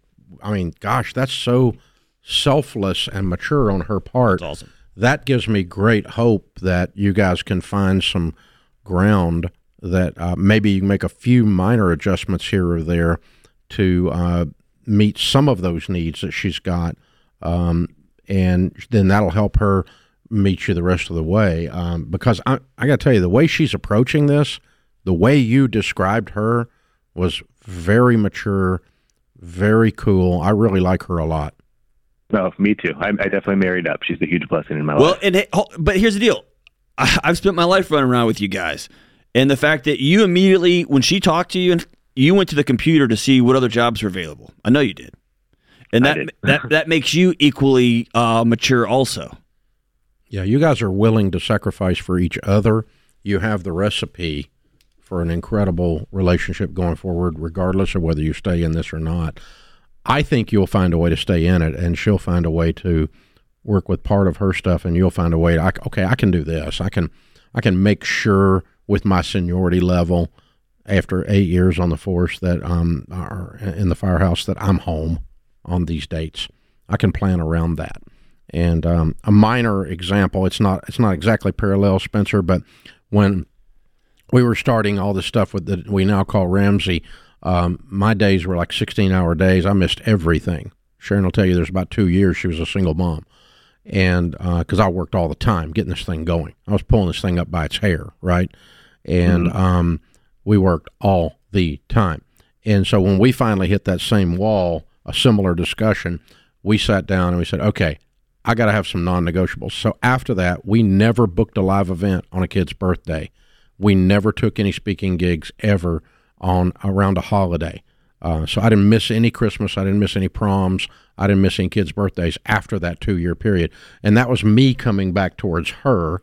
I mean, gosh, that's so selfless and mature on her part. That's awesome. That gives me great hope that you guys can find some ground that uh, maybe you can make a few minor adjustments here or there to uh, meet some of those needs that she's got. Um, and then that'll help her meet you the rest of the way. Um, because I, I gotta tell you, the way she's approaching this, the way you described her was very mature, very cool. I really like her a lot. No, oh, me too. I, I definitely married up. She's a huge blessing in my well, life. Well, and oh, but here's the deal. I, I've spent my life running around with you guys. And the fact that you immediately, when she talked to you, and you went to the computer to see what other jobs were available. I know you did. And that, that that makes you equally uh, mature also. Yeah, you guys are willing to sacrifice for each other. You have the recipe for an incredible relationship going forward, regardless of whether you stay in this or not. I think you'll find a way to stay in it, and she'll find a way to work with part of her stuff, and you'll find a way to, okay, I can do this. I can, I can make sure with my seniority level after eight years on the force that um, or in the firehouse that I'm home. On these dates, I can plan around that. And um, a minor example, it's not it's not exactly parallel, Spencer, but when we were starting all this stuff with that we now call Ramsey, um, my days were like sixteen-hour days. I missed everything. Sharon will tell you there's about two years she was a single mom, and because uh, I worked all the time getting this thing going. I was pulling this thing up by its hair, right? And mm-hmm. um, we worked all the time. And so when we finally hit that same wall, a similar discussion, we sat down and we said, okay, I got to have some non-negotiables. So after that, we never booked a live event on a kid's birthday. We never took any speaking gigs ever on around a holiday. Uh, so I didn't miss any Christmas. I didn't miss any proms. I didn't miss any kids' birthdays after that two-year period. And that was me coming back towards her,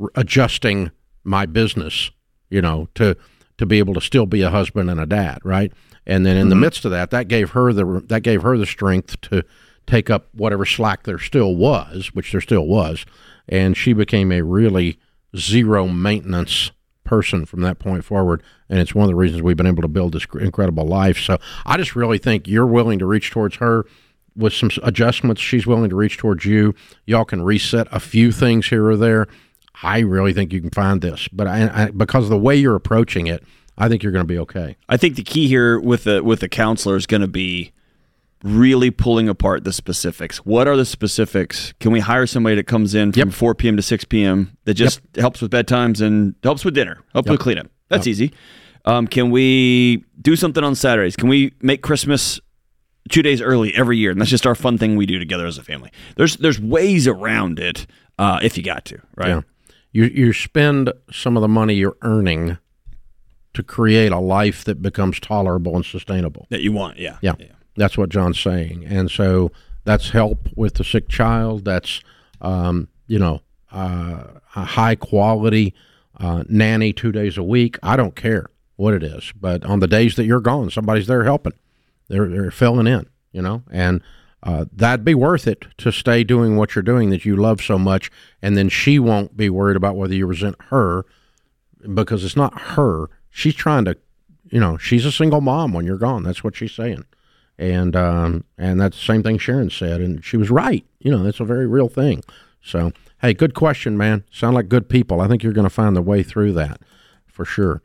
r- adjusting my business, you know, to to be able to still be a husband and a dad, right? And then in the midst of that, that gave her the that gave her the strength to take up whatever slack there still was, which there still was, and she became a really zero maintenance person from that point forward, and it's one of the reasons we've been able to build this incredible life. So I just really think you're willing to reach towards her with some adjustments. She's willing to reach towards you. Y'all can reset a few things here or there. I really think you can find this, but I, I, because of the way you're approaching it, I think you're going to be okay. I think the key here with the with the counselor is going to be really pulling apart the specifics. What are the specifics? Can we hire somebody that comes in from yep. four p.m. to six p.m. that just yep. helps with bedtimes and helps with dinner, helps yep. with cleanup? That's yep. easy. Um, can we do something on Saturdays? Can we make Christmas two days early every year? And that's just our fun thing we do together as a family. There's there's ways around it uh, if you got to, right? Yeah. You you spend some of the money you're earning to create a life that becomes tolerable and sustainable. That you want, yeah. Yeah, yeah. That's what John's saying. And so that's help with the sick child. That's, um, you know, uh, a high-quality uh, nanny two days a week. I don't care what it is. But on the days that you're gone, somebody's there helping. They're, they're filling in, you know, and uh, that'd be worth it to stay doing what you're doing that you love so much, and then she won't be worried about whether you resent her because it's not her. She's trying to, you know, she's a single mom when you're gone. That's what she's saying. And um, and that's the same thing Sharon said, and she was right. You know, that's a very real thing. So, hey, good question, man. Sound like good people. I think you're going to find the way through that for sure.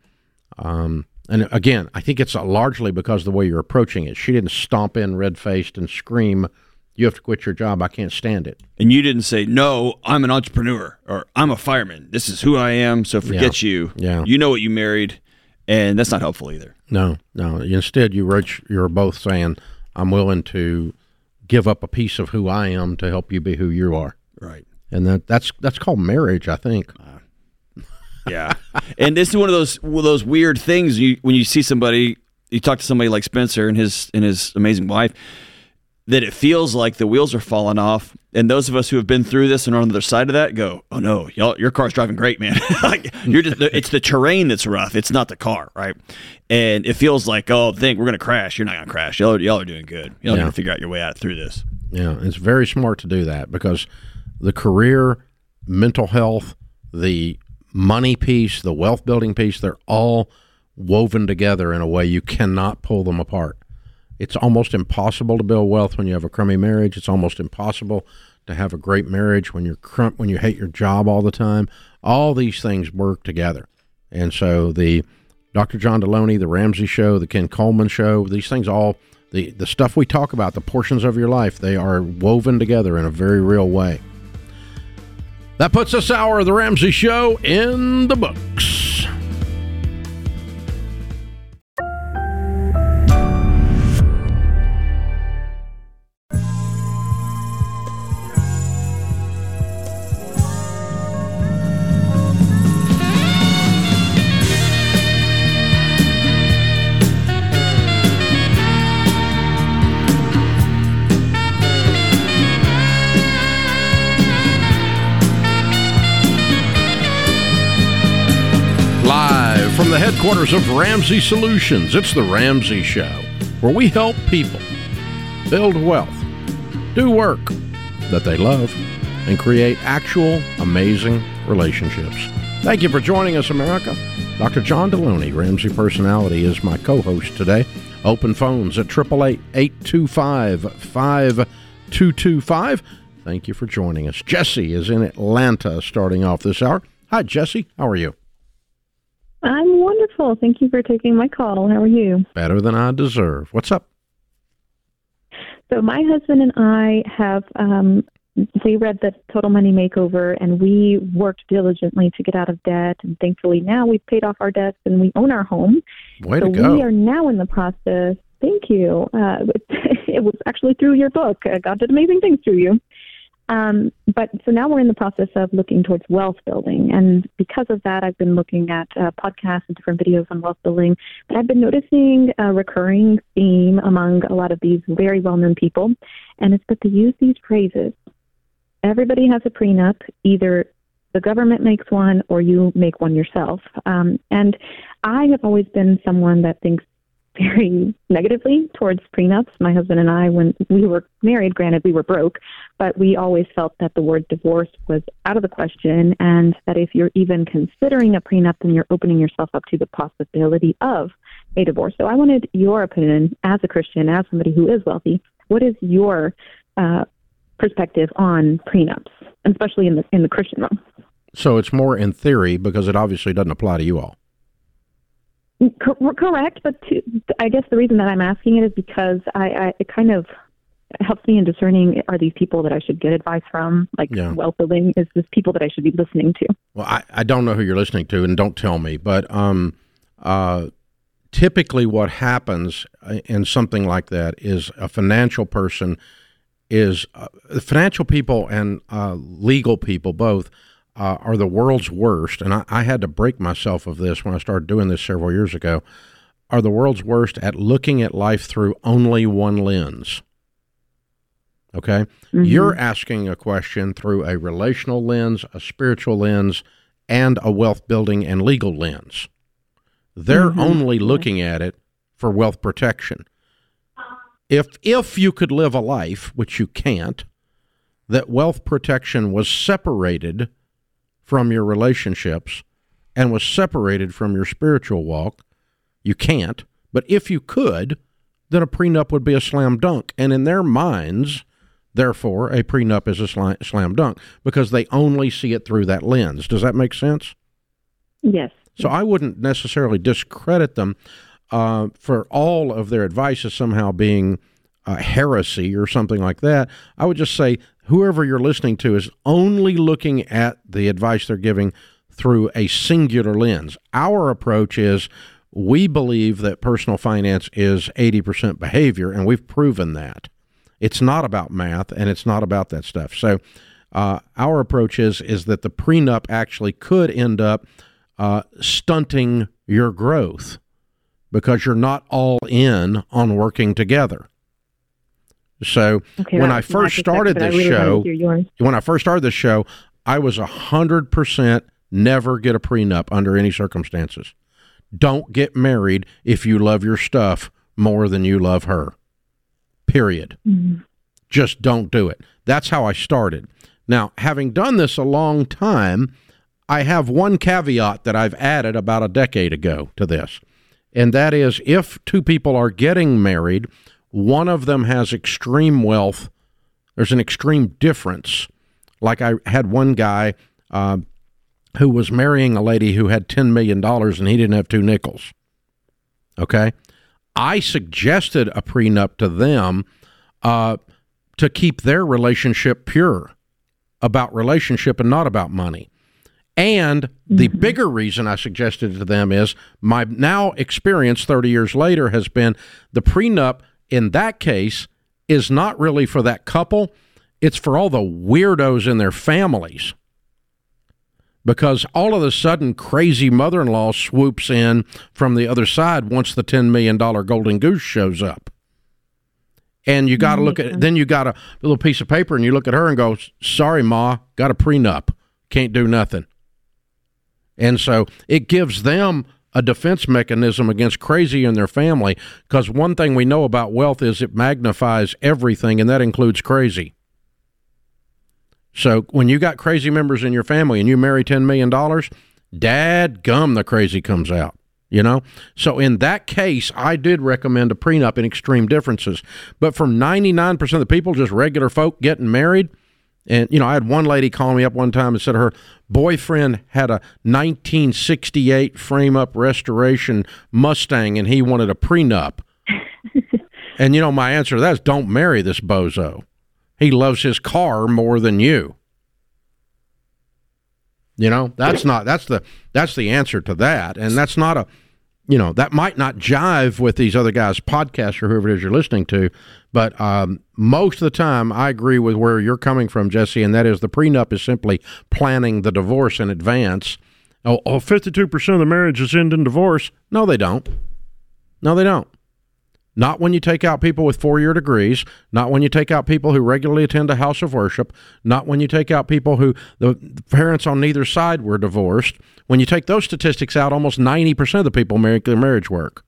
Um, and, again, I think it's largely because of the way you're approaching it. She didn't stomp in red-faced and scream, you have to quit your job. I can't stand it. And you didn't say, no, I'm an entrepreneur or I'm a fireman. This is who I am, so forget yeah. you. Yeah. You know what you married. And that's not helpful either. No, no. Instead, you reach, you're both saying, I'm willing to give up a piece of who I am to help you be who you are. Right. And that that's that's called marriage, I think. Uh, yeah. And this is one of those one of those weird things. You, when you see somebody, you talk to somebody like Spencer and his and his amazing wife, that it feels like the wheels are falling off. And those of us who have been through this and are on the other side of that go, oh no, y'all, your car's driving great, man. Like you're just, it's the terrain that's rough. It's not the car, right? And it feels like, oh, think we're going to crash. You're not going to crash. Y'all, y'all are doing good. Y'all yeah. are going to figure out your way out through this. Yeah, it's very smart to do that because the career, mental health, the money piece, the wealth building piece, they're all woven together in a way you cannot pull them apart. It's almost impossible to build wealth when you have a crummy marriage. It's almost impossible to have a great marriage when you're crump, when you hate your job all the time. All these things work together. And so the Doctor John Deloney, the Ramsey Show, the Ken Coleman Show, these things all, the, the stuff we talk about, the portions of your life, they are woven together in a very real way. That puts this hour of the Ramsey Show in the books. Headquarters of Ramsey Solutions. It's the Ramsey Show, where we help people build wealth, do work that they love, and create actual amazing relationships. Thank you for joining us, America. Doctor John Deloney, Ramsey Personality, is my co-host today. Open phones at eight eight eight, eight two five, five two two five. Thank you for joining us. Jesse is in Atlanta starting off this hour. Hi, Jesse. How are you? I'm wonderful. Thank you for taking my call. How are you? Better than I deserve. What's up? So my husband and I have, um, we read the Total Money Makeover, and we worked diligently to get out of debt. And thankfully now we've paid off our debts and we own our home. Way so to go. We are now in the process. Thank you. Uh, it was actually through your book. God did amazing things through you. Um, but so now we're in the process of looking towards wealth building. And because of that, I've been looking at uh, podcasts and different videos on wealth building. But I've been noticing a recurring theme among a lot of these very well-known people. And it's that they use these phrases. Everybody has a prenup. Either the government makes one or you make one yourself. Um, and I have always been someone that thinks very negatively towards prenups. My husband and I, when we were married, granted we were broke, but we always felt that the word divorce was out of the question, and that if you're even considering a prenup, then you're opening yourself up to the possibility of a divorce. So I wanted your opinion as a Christian, as somebody who is wealthy. What is your uh, perspective on prenups, and especially in the in the Christian realm? So it's more in theory, because it obviously doesn't apply to you all. Co- correct, but to, I guess the reason that I'm asking it is because I, I it kind of helps me in discerning, are these people that I should get advice from, like yeah. wealth building? Is this people that I should be listening to? Well, I, I don't know who you're listening to, and don't tell me, but um, uh, typically what happens in something like that is a financial person is uh, financial people and uh, legal people both Uh, are the world's worst, and I, I had to break myself of this when I started doing this several years ago, are the world's worst at looking at life through only one lens, okay? Mm-hmm. You're asking a question through a relational lens, a spiritual lens, and a wealth-building and legal lens. They're mm-hmm. only looking at it for wealth protection. If, if you could live a life, which you can't, that wealth protection was separated from your relationships and was separated from your spiritual walk. You can't, but if you could, then a prenup would be a slam dunk. And in their minds, therefore, a prenup is a slam dunk because they only see it through that lens. Does that make sense? Yes. So I wouldn't necessarily discredit them uh, for all of their advice as somehow being uh, heresy or something like that. I would just say, whoever you're listening to is only looking at the advice they're giving through a singular lens. Our approach is we believe that personal finance is eighty percent behavior, and we've proven that. It's not about math, and it's not about that stuff. So uh, our approach is is that the prenup actually could end up uh, stunting your growth because you're not all in on working together. So okay, when I first started this show, when I first started this show, I was one hundred percent never get a prenup under any circumstances. Don't get married if you love your stuff more than you love her, period. Mm-hmm. Just don't do it. That's how I started. Now, having done this a long time, I have one caveat that I've added about a decade ago to this, and that is if two people are getting married, one of them has extreme wealth. There's an extreme difference. Like I had one guy uh, who was marrying a lady who had ten million dollars and he didn't have two nickels. Okay. I suggested a prenup to them uh, to keep their relationship pure, about relationship and not about money. And the mm-hmm. bigger reason I suggested it to them is my now experience thirty years later has been the prenup in that case is not really for that couple. It's for all the weirdos in their families, because all of a sudden crazy mother-in-law swoops in from the other side once the ten million dollars golden goose shows up. And you got to look at, then you got a little piece of paper and you look at her and go, sorry, Ma, got a prenup. Can't do nothing. And so it gives them a defense mechanism against crazy in their family, because one thing we know about wealth is it magnifies everything, and that includes crazy. So when you got crazy members in your family and you marry ten million dollars, dadgum the crazy comes out, you know? So in that case, I did recommend a prenup in extreme differences. But for ninety-nine percent of the people, just regular folk getting married, and, you know, I had one lady call me up one time and said her boyfriend had a nineteen sixty-eight frame-up restoration Mustang, and he wanted a prenup. And, you know, my answer to that is don't marry this bozo. He loves his car more than you. You know, that's not, that's the, that's the answer to that. And that's not a, you know, that might not jive with these other guys' podcasts or whoever it is you're listening to, but um, most of the time I agree with where you're coming from, Jesse, and that is the prenup is simply planning the divorce in advance. Oh, oh fifty-two percent of the marriages end in divorce. No, they don't. No, they don't. Not when you take out people with four-year degrees, not when you take out people who regularly attend a house of worship, not when you take out people who the parents on neither side were divorced. When you take those statistics out, almost ninety percent of the people make their marriage work.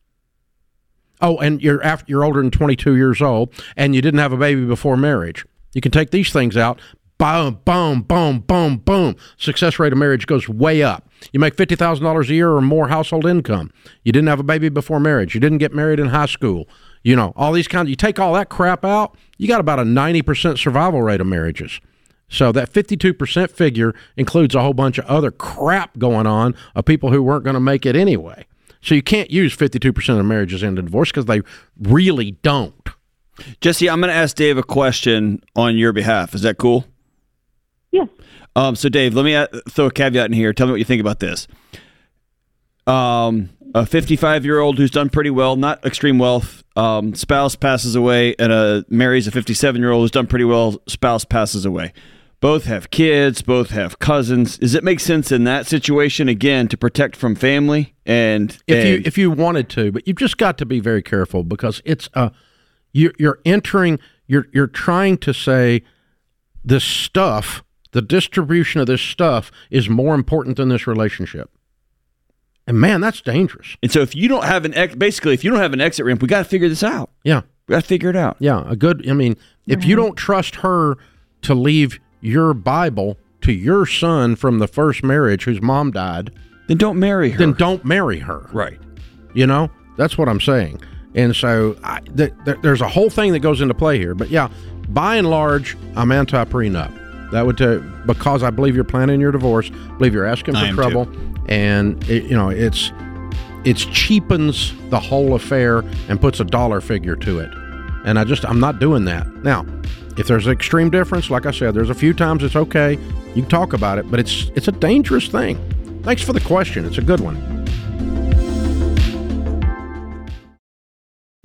Oh, and you're after you're older than twenty-two years old, and you didn't have a baby before marriage. You can take these things out. Boom, boom, boom, boom, boom. Success rate of marriage goes way up. You make fifty thousand dollars a year or more household income. You didn't have a baby before marriage. You didn't get married in high school. You know, all these kinds. You take all that crap out, you got about a ninety percent survival rate of marriages. So that fifty-two percent figure includes a whole bunch of other crap going on of people who weren't going to make it anyway. So you can't use fifty-two percent of marriages end in divorce because they really don't. Jesse, I'm going to ask Dave a question on your behalf. Is that cool? Yes. Um, so, Dave, let me throw a caveat in here. Tell me what you think about this. Um, a fifty-five-year-old who's done pretty well, not extreme wealth, um, spouse passes away, and a, marries a fifty-seven-year-old who's done pretty well, spouse passes away. Both have kids, both have cousins. Does it make sense in that situation, again, to protect from family? And if you, if you wanted to, but you've just got to be very careful because it's a, you're, you're entering, you're, you're trying to say this stuff, the distribution of this stuff is more important than this relationship. And man, that's dangerous. And so if you don't have an ex, basically, if you don't have an exit ramp, we got to figure this out. Yeah. We got to figure it out. Yeah. A good, I mean, if you don't trust her to leave your Bible to your son from the first marriage whose mom died, then don't marry her. Then don't marry her. Right. You know, that's what I'm saying. And so I, th- th- there's a whole thing that goes into play here. But yeah, by and large, I'm anti-prenup. That would tell, because I believe you're planning your divorce, believe you're asking for trouble, too. And it, you know it's it's cheapens the whole affair and puts a dollar figure to it. And I just I'm not doing that now. If there's an extreme difference, like I said, there's a few times it's okay. You can talk about it, but it's it's a dangerous thing. Thanks for the question. It's a good one.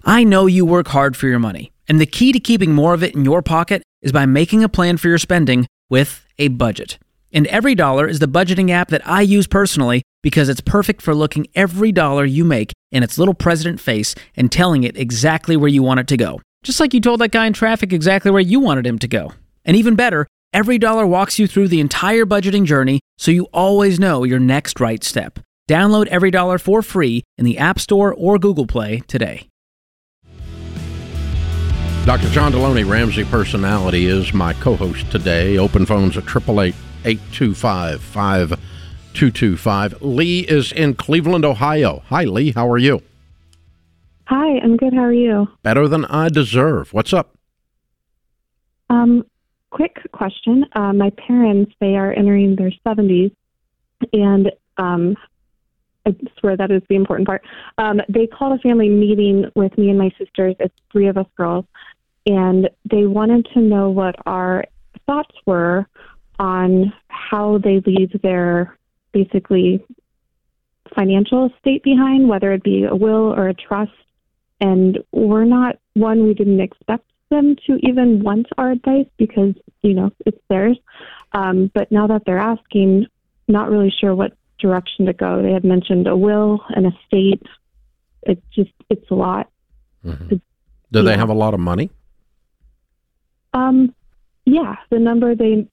I know you work hard for your money, and the key to keeping more of it in your pocket is by making a plan for your spending with a budget. And EveryDollar is the budgeting app that I use personally because it's perfect for looking every dollar you make in its little president face and telling it exactly where you want it to go. Just like you told that guy in traffic exactly where you wanted him to go. And even better, EveryDollar walks you through the entire budgeting journey so you always know your next right step. Download EveryDollar for free in the App Store or Google Play today. Doctor John Deloney, Ramsey Personality, is my co-host today. Open phones at eight eight eight, eight two five, five two two five. Lee is in Cleveland, Ohio. Hi, Lee. How are you? Hi, I'm good. How are you? Better than I deserve. What's up? Um, quick question. Uh, my parents, they are entering their seventies, and um, I swear that is the important part. Um, they called a family meeting with me and my sisters. It's three of us girls, and they wanted to know what our thoughts were on how they leave their, basically, financial estate behind, whether it be a will or a trust. And we're not, one, we didn't expect them to even want our advice because, you know, it's theirs. Um, but now that they're asking, not really sure what direction to go. They had mentioned a will, an estate. It's just, it's a lot. Mm-hmm. It's, Do they yeah. have a lot of money? Um, yeah. The number they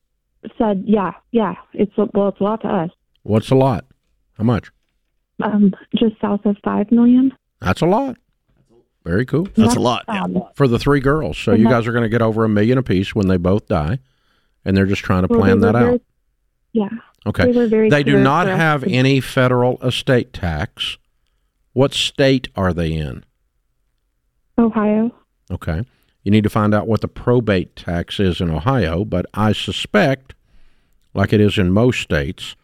said, yeah, yeah. It's, well, it's a lot to us. What's a lot? How much? Um, just south of five million dollars. That's a lot. Very cool. That's a lot yeah. for the three girls. So and you guys are going to get over a million apiece when they both die, and they're just trying to plan well, that very, out. Yeah. Okay. They, they do not have any federal estate tax. What state are they in? Ohio. Okay. You need to find out what the probate tax is in Ohio, but I suspect, like it is in most states,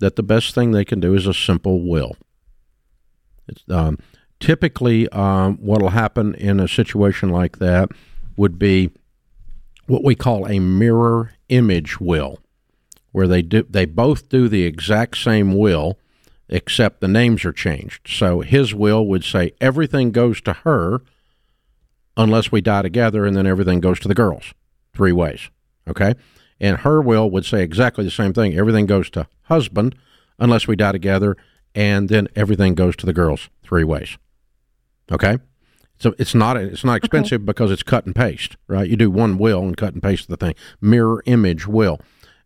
that the best thing they can do is a simple will. It's um. Typically, um, what will happen in a situation like that would be what we call a mirror image will, where they do they both do the exact same will, except the names are changed. So his will would say everything goes to her unless we die together, and then everything goes to the girls, three ways, okay? And her will would say exactly the same thing. Everything goes to husband unless we die together, and then everything goes to the girls, three ways. Okay, so it's not it's not expensive okay. because it's cut and paste, right? You do one will and cut and paste the thing. Mirror image will.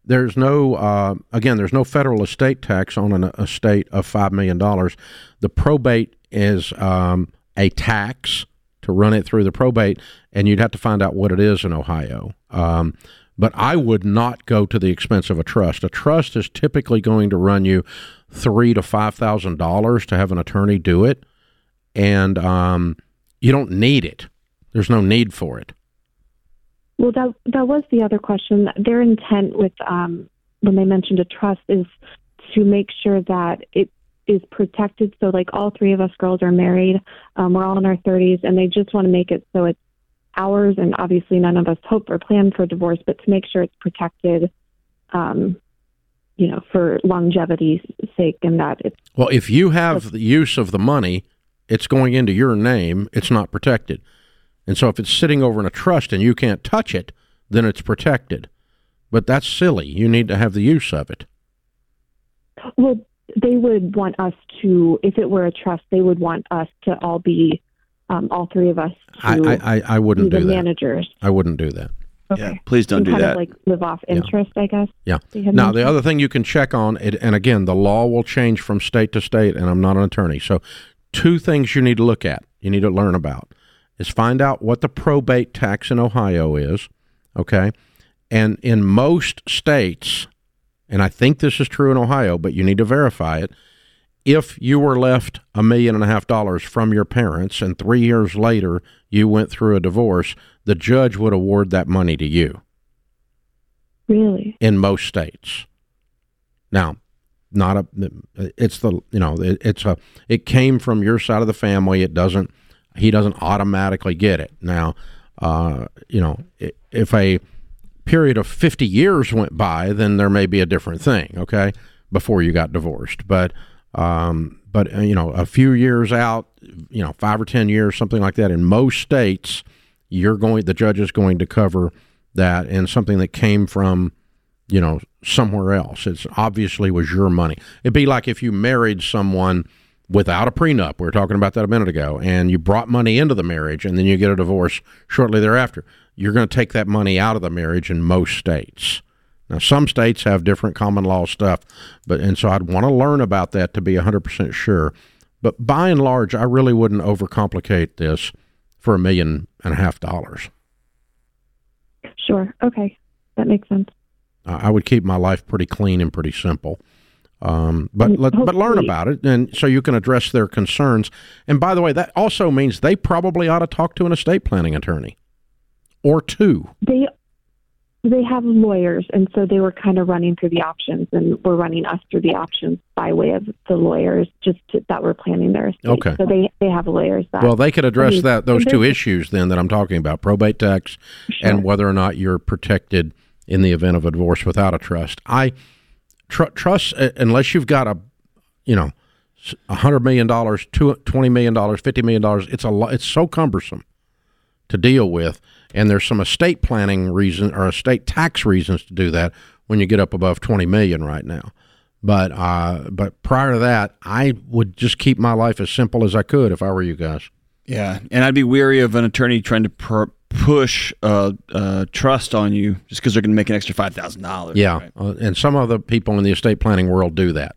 There's no uh, again. There's no federal estate tax on an estate of five million dollars. The probate is um, a tax to run it through the probate, and you'd have to find out what it is in Ohio. Um, but I would not go to the expense of a trust. A trust is typically going to run you three to five thousand dollars to have an attorney do it, and um, you don't need it. There's no need for it. Well, that that was the other question. Their intent with um, when they mentioned a trust is to make sure that it is protected. So, like, all three of us girls are married. Um, we're all in our thirties, and they just want to make it so it's ours, and obviously none of us hope or plan for divorce, but to make sure it's protected, um, you know, for longevity's sake, and that it's... Well, if you have the use of the money, it's going into your name, it's not protected. And so if it's sitting over in a trust and you can't touch it, then it's protected. But that's silly. You need to have the use of it. Well, they would want us to, if it were a trust, they would want us to all be, um, all three of us, to I, I, I wouldn't be do the that. managers. I wouldn't do that. Okay. Yeah, please don't and do kind that. Of like live off interest, yeah. I guess. Yeah. Now, interest? The other thing you can check on, it, and again, the law will change from state to state, and I'm not an attorney. So two things you need to look at, you need to learn about, is find out what the probate tax in Ohio is, okay? And in most states, and I think this is true in Ohio, but you need to verify it. If you were left a million and a half dollars from your parents and three years later you went through a divorce, the judge would award that money to you. Really? In most states. Now, not a, it's the, you know, it, it's a, it came from your side of the family. It doesn't, he doesn't automatically get it. Now, uh, you know, if a period of fifty years went by, then there may be a different thing, okay, before you got divorced. But, um, but you know, a few years out, you know, five or ten years, something like that, in most states, you're going, the judge is going to cover that in something that came from, you know, somewhere else. It's obviously was your money. It'd be like if you married someone without a prenup, we were talking about that a minute ago, and you brought money into the marriage and then you get a divorce shortly thereafter. You're going to take that money out of the marriage in most states. Now, some states have different common law stuff, but and so I'd want to learn about that to be one hundred percent sure. But by and large, I really wouldn't overcomplicate this for a million and a half dollars. Sure. Okay. That makes sense. I would keep my life pretty clean and pretty simple. Um, but let, but learn about it, and so you can address their concerns. And by the way, that also means they probably ought to talk to an estate planning attorney. Or two. They they have lawyers, and so they were kind of running through the options, and were running us through the options by way of the lawyers just to, that were planning their estate. Okay. So they, they have lawyers. That, well, they could address I mean, that those two issues then that I'm talking about, probate tax sure. and whether or not you're protected in the event of a divorce without a trust. I tr- trust, uh, unless you've got a, you know, one hundred million dollars, twenty million dollars, fifty million dollars, it's a it's so cumbersome to deal with, and there's some estate planning reason or estate tax reasons to do that when you get up above twenty million right now. But uh, but prior to that, I would just keep my life as simple as I could if I were you guys. Yeah, and I'd be weary of an attorney trying to per- push uh, uh, trust on you just because they're going to make an extra five thousand dollars. Yeah, right? uh, and some of the people in the estate planning world do that.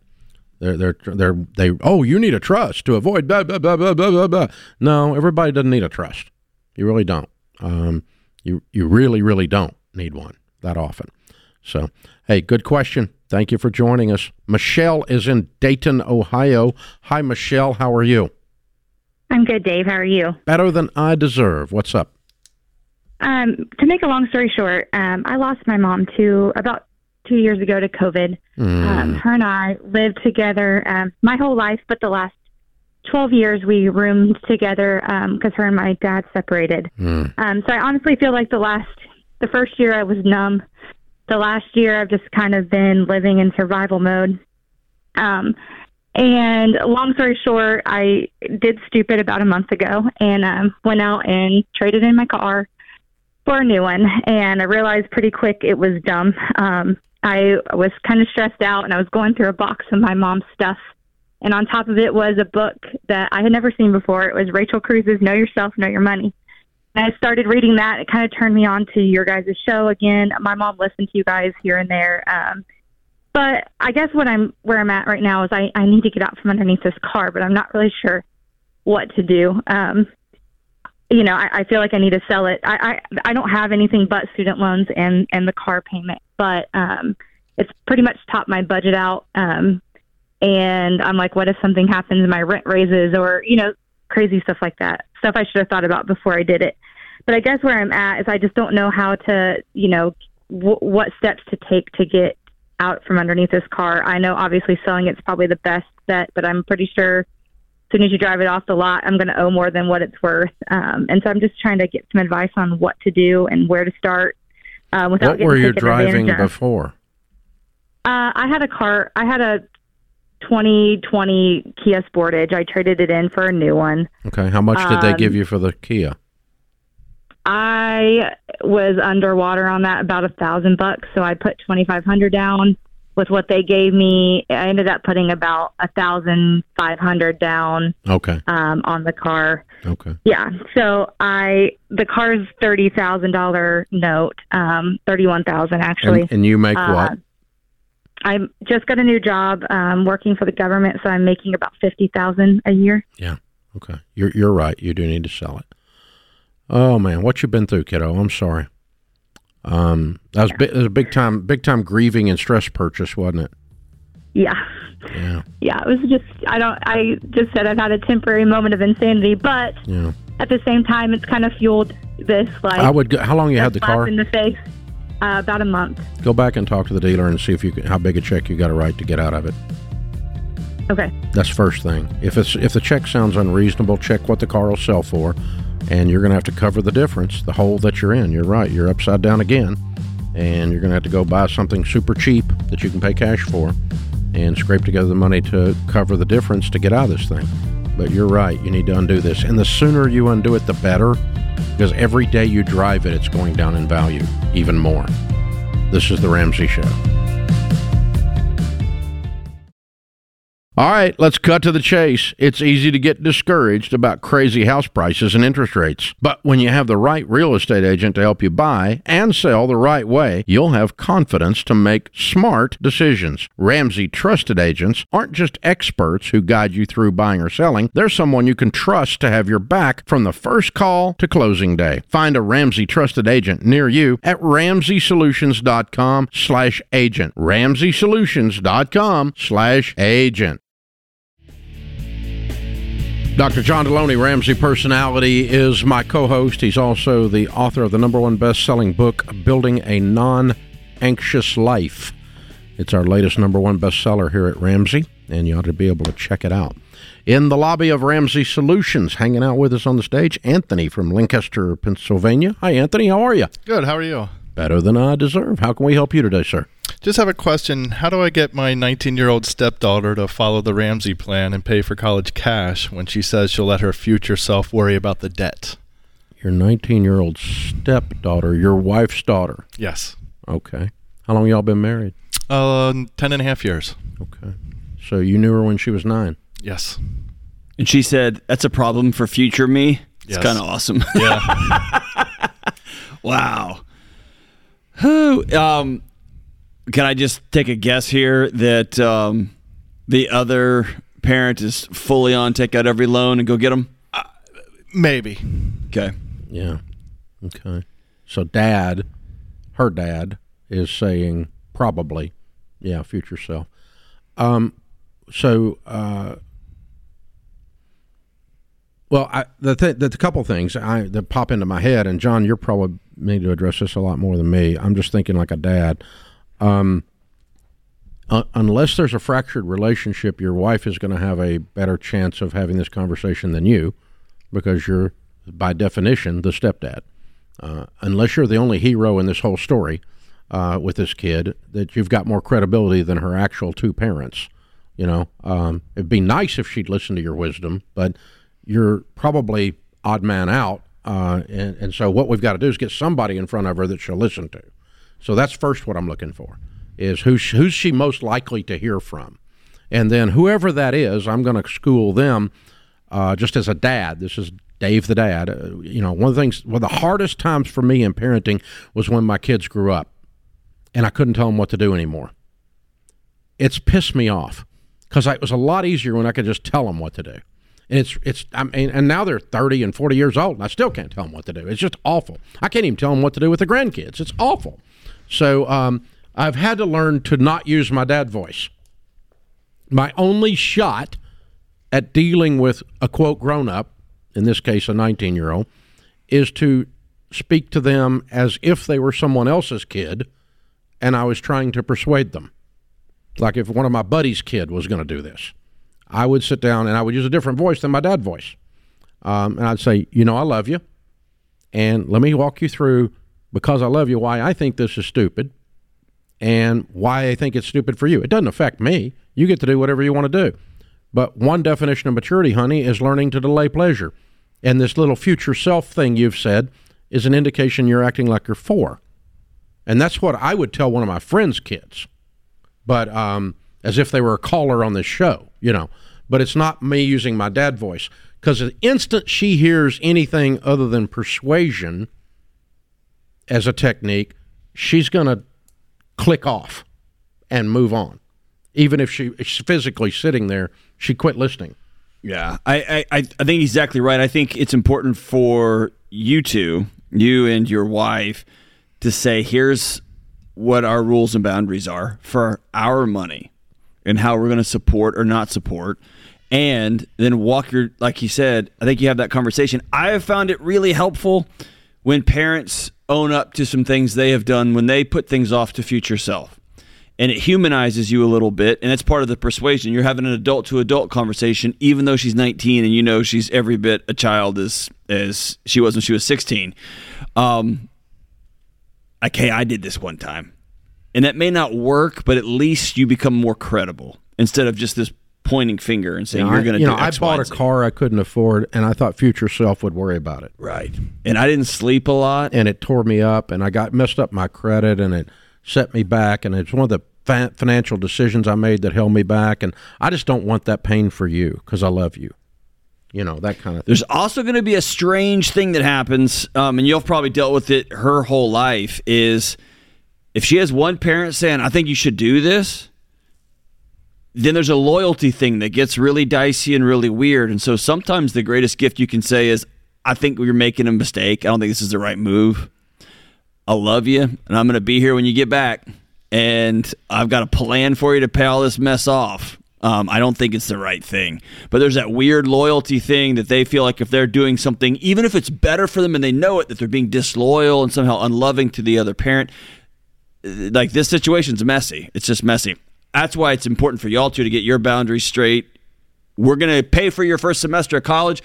They're they're they're they. Oh, you need a trust to avoid blah blah blah blah blah blah. No, everybody doesn't need a trust. You really don't. Um, you you really, really don't need one that often. So, hey, good question. Thank you for joining us. Michelle is in Dayton, Ohio. Hi, Michelle. How are you? I'm good, Dave. How are you? Better than I deserve. What's up? Um, to make a long story short, um, I lost my mom to about two years ago to COVID. Mm. Um, her and I lived together um, my whole life, but the last twelve years we roomed together because um, her and my dad separated. Mm. Um, so I honestly feel like the last, the first year I was numb. The last year I've just kind of been living in survival mode. Um, and long story short, I did stupid about a month ago and um, went out and traded in my car for a new one. And I realized pretty quick it was dumb. Um, I was kind of stressed out and I was going through a box of my mom's stuff. And on top of it was a book that I had never seen before. It was Rachel Cruz's Know Yourself, Know Your Money. And I started reading that. It kind of turned me on to your guys' show again. My mom listened to you guys here and there. Um, but I guess what I'm where I'm at right now is I, I need to get out from underneath this car, but I'm not really sure what to do. Um, you know, I, I feel like I need to sell it. I, I, I don't have anything but student loans and, and the car payment, but um, it's pretty much topped my budget out. Um, and I'm like, what if something happens and my rent raises or, you know, crazy stuff like that, stuff I should have thought about before I did it. But I guess where I'm at is I just don't know how to, you know, w- what steps to take to get out from underneath this car. I know obviously selling it's probably the best bet, but I'm pretty sure as soon as you drive it off the lot, I'm going to owe more than what it's worth. Um, and so I'm just trying to get some advice on what to do and where to start. Uh, without what getting were you driving before? Uh, I had a car. I had a twenty twenty Kia Sportage. I traded it in for a new one. Okay. How much did um, they give you for the Kia? I was underwater on that about a thousand bucks. So I put twenty-five hundred down with what they gave me. I ended up putting about a thousand five hundred down. Okay. Um, on the car. Okay. Yeah. So I, the car's thirty thousand dollars note, um, thirty-one thousand actually. And, and you make uh, what? I just got a new job, um, working for the government. So I'm making about fifty thousand a year. Yeah. Okay. You're, you're right. You do need to sell it. Oh man, what you been through, kiddo? I'm sorry. Um, that was, bi- that was a big time, big time grieving and stress purchase, wasn't it? Yeah. Yeah. Yeah. It was just I don't. I just said I've had a temporary moment of insanity, but yeah. At the same time, it's kind of fueled this. Like I would. Go, how long you had the car? In the face, uh, about a month. Go back and talk to the dealer and see if you can, how big a check you got to write to get out of it. Okay. That's first thing. If it's if the check sounds unreasonable, check what the car will sell for. And you're going to have to cover the difference, the hole that you're in. You're right. You're upside down again. And you're going to have to go buy something super cheap that you can pay cash for and scrape together the money to cover the difference to get out of this thing. But you're right. You need to undo this. And the sooner you undo it, the better. Because every day you drive it, it's going down in value even more. This is The Ramsey Show. All right, let's cut to the chase. It's easy to get discouraged about crazy house prices and interest rates. But when you have the right real estate agent to help you buy and sell the right way, you'll have confidence to make smart decisions. Ramsey Trusted Agents aren't just experts who guide you through buying or selling. They're someone you can trust to have your back from the first call to closing day. Find a Ramsey Trusted Agent near you at ramsey solutions dot com slash agent. ramsey solutions dot com slash agent. Doctor John Deloney, Ramsey Personality, is my co-host. He's also the author of the number one best-selling book, Building a Non Anxious Life. It's our latest number one bestseller here at Ramsey, and you ought to be able to check it out. In the lobby of Ramsey Solutions, hanging out with us on the stage, Anthony from Lancaster, Pennsylvania. Hi, Anthony. How are you? Good. How are you? Better than I deserve. How can we help you today, sir? Just have a question. How do I get my nineteen-year-old stepdaughter to follow the Ramsey plan and pay for college cash when she says she'll let her future self worry about the debt? Your nineteen-year-old stepdaughter, your wife's daughter? Yes. Okay. How long y'all been married? Uh, ten and a half years. Okay. So you knew her when she was nine? Yes. And she said, that's a problem for future me? Yes. It's kind of awesome. Yeah. Wow. Who? Um... Can I just take a guess here that um, the other parent is fully on, take out every loan and go get them? Uh, maybe. Okay. Yeah. Okay. So dad, her dad, is saying probably, yeah, future self. Um, so, uh, well, I, the, th- the couple things I, that pop into my head, and John, you're probably need to address this a lot more than me. I'm just thinking like a dad. Um, uh, unless there's a fractured relationship, your wife is going to have a better chance of having this conversation than you, because you're, by definition, the stepdad. Uh, unless you're the only hero in this whole story uh, with this kid, that you've got more credibility than her actual two parents. You know, um, it'd be nice if she'd listen to your wisdom, but you're probably odd man out. Uh, and, and so what we've got to do is get somebody in front of her that she'll listen to. So that's first what I'm looking for, is who sh- who's she most likely to hear from. And then whoever that is, I'm going to school them uh, just as a dad. This is Dave the dad. Uh, you know, one of the things, one of the hardest times for me in parenting was when my kids grew up and I couldn't tell them what to do anymore. It's pissed me off because it was a lot easier when I could just tell them what to do. And it's it's I mean, and now they're thirty and forty years old, and I still can't tell them what to do. It's just awful. I can't even tell them what to do with the grandkids. It's awful. So um, I've had to learn to not use my dad voice. My only shot at dealing with a, quote, grown-up, in this case a nineteen-year-old, is to speak to them as if they were someone else's kid, and I was trying to persuade them. Like if one of my buddies' kid was going to do this, I would sit down and I would use a different voice than my dad voice. Um, and I'd say, you know, I love you. And let me walk you through, because I love you, why I think this is stupid and why I think it's stupid for you. It doesn't affect me. You get to do whatever you want to do. But one definition of maturity, honey, is learning to delay pleasure. And this little future self thing you've said is an indication you're acting like you're four. And that's what I would tell one of my friends' kids. But um, as if they were a caller on this show, you know. But it's not me using my dad voice. Because the instant she hears anything other than persuasion as a technique, she's going to click off and move on. Even if she, if she's physically sitting there, she quit listening. Yeah, I, I, I think exactly right. I think it's important for you two, you and your wife, to say, here's what our rules and boundaries are for our money and how we're going to support or not support, and then walk your, like you said, I think you have that conversation. I have found it really helpful when parents own up to some things they have done, when they put things off to future self, and it humanizes you a little bit, and that's part of the persuasion. You're having an adult-to-adult conversation, even though she's nineteen, and you know she's every bit a child as, as she was when she was sixteen. Um, okay, I did this one time. And that may not work, but at least you become more credible instead of just this pointing finger and saying, you know, you're going to do know, X, I bought y, a Z. car I couldn't afford, and I thought future self would worry about it. Right. And I didn't sleep a lot. And it tore me up, and I got messed up my credit, and it set me back, and it's one of the fa- financial decisions I made that held me back, and I just don't want that pain for you because I love you. You know, that kind of thing. There's also going to be a strange thing that happens, um, and you've probably dealt with it her whole life, is if she has one parent saying, I think you should do this, then there's a loyalty thing that gets really dicey and really weird. And so sometimes the greatest gift you can say is, I think you're making a mistake. I don't think this is the right move. I love you, and I'm going to be here when you get back. And I've got a plan for you to pay all this mess off. Um, I don't think it's the right thing. But there's that weird loyalty thing that they feel like if they're doing something, even if it's better for them and they know it, that they're being disloyal and somehow unloving to the other parent. Like, this situation's messy. It's just messy. That's why it's important for y'all two to get your boundaries straight. We're going to pay for your first semester of college,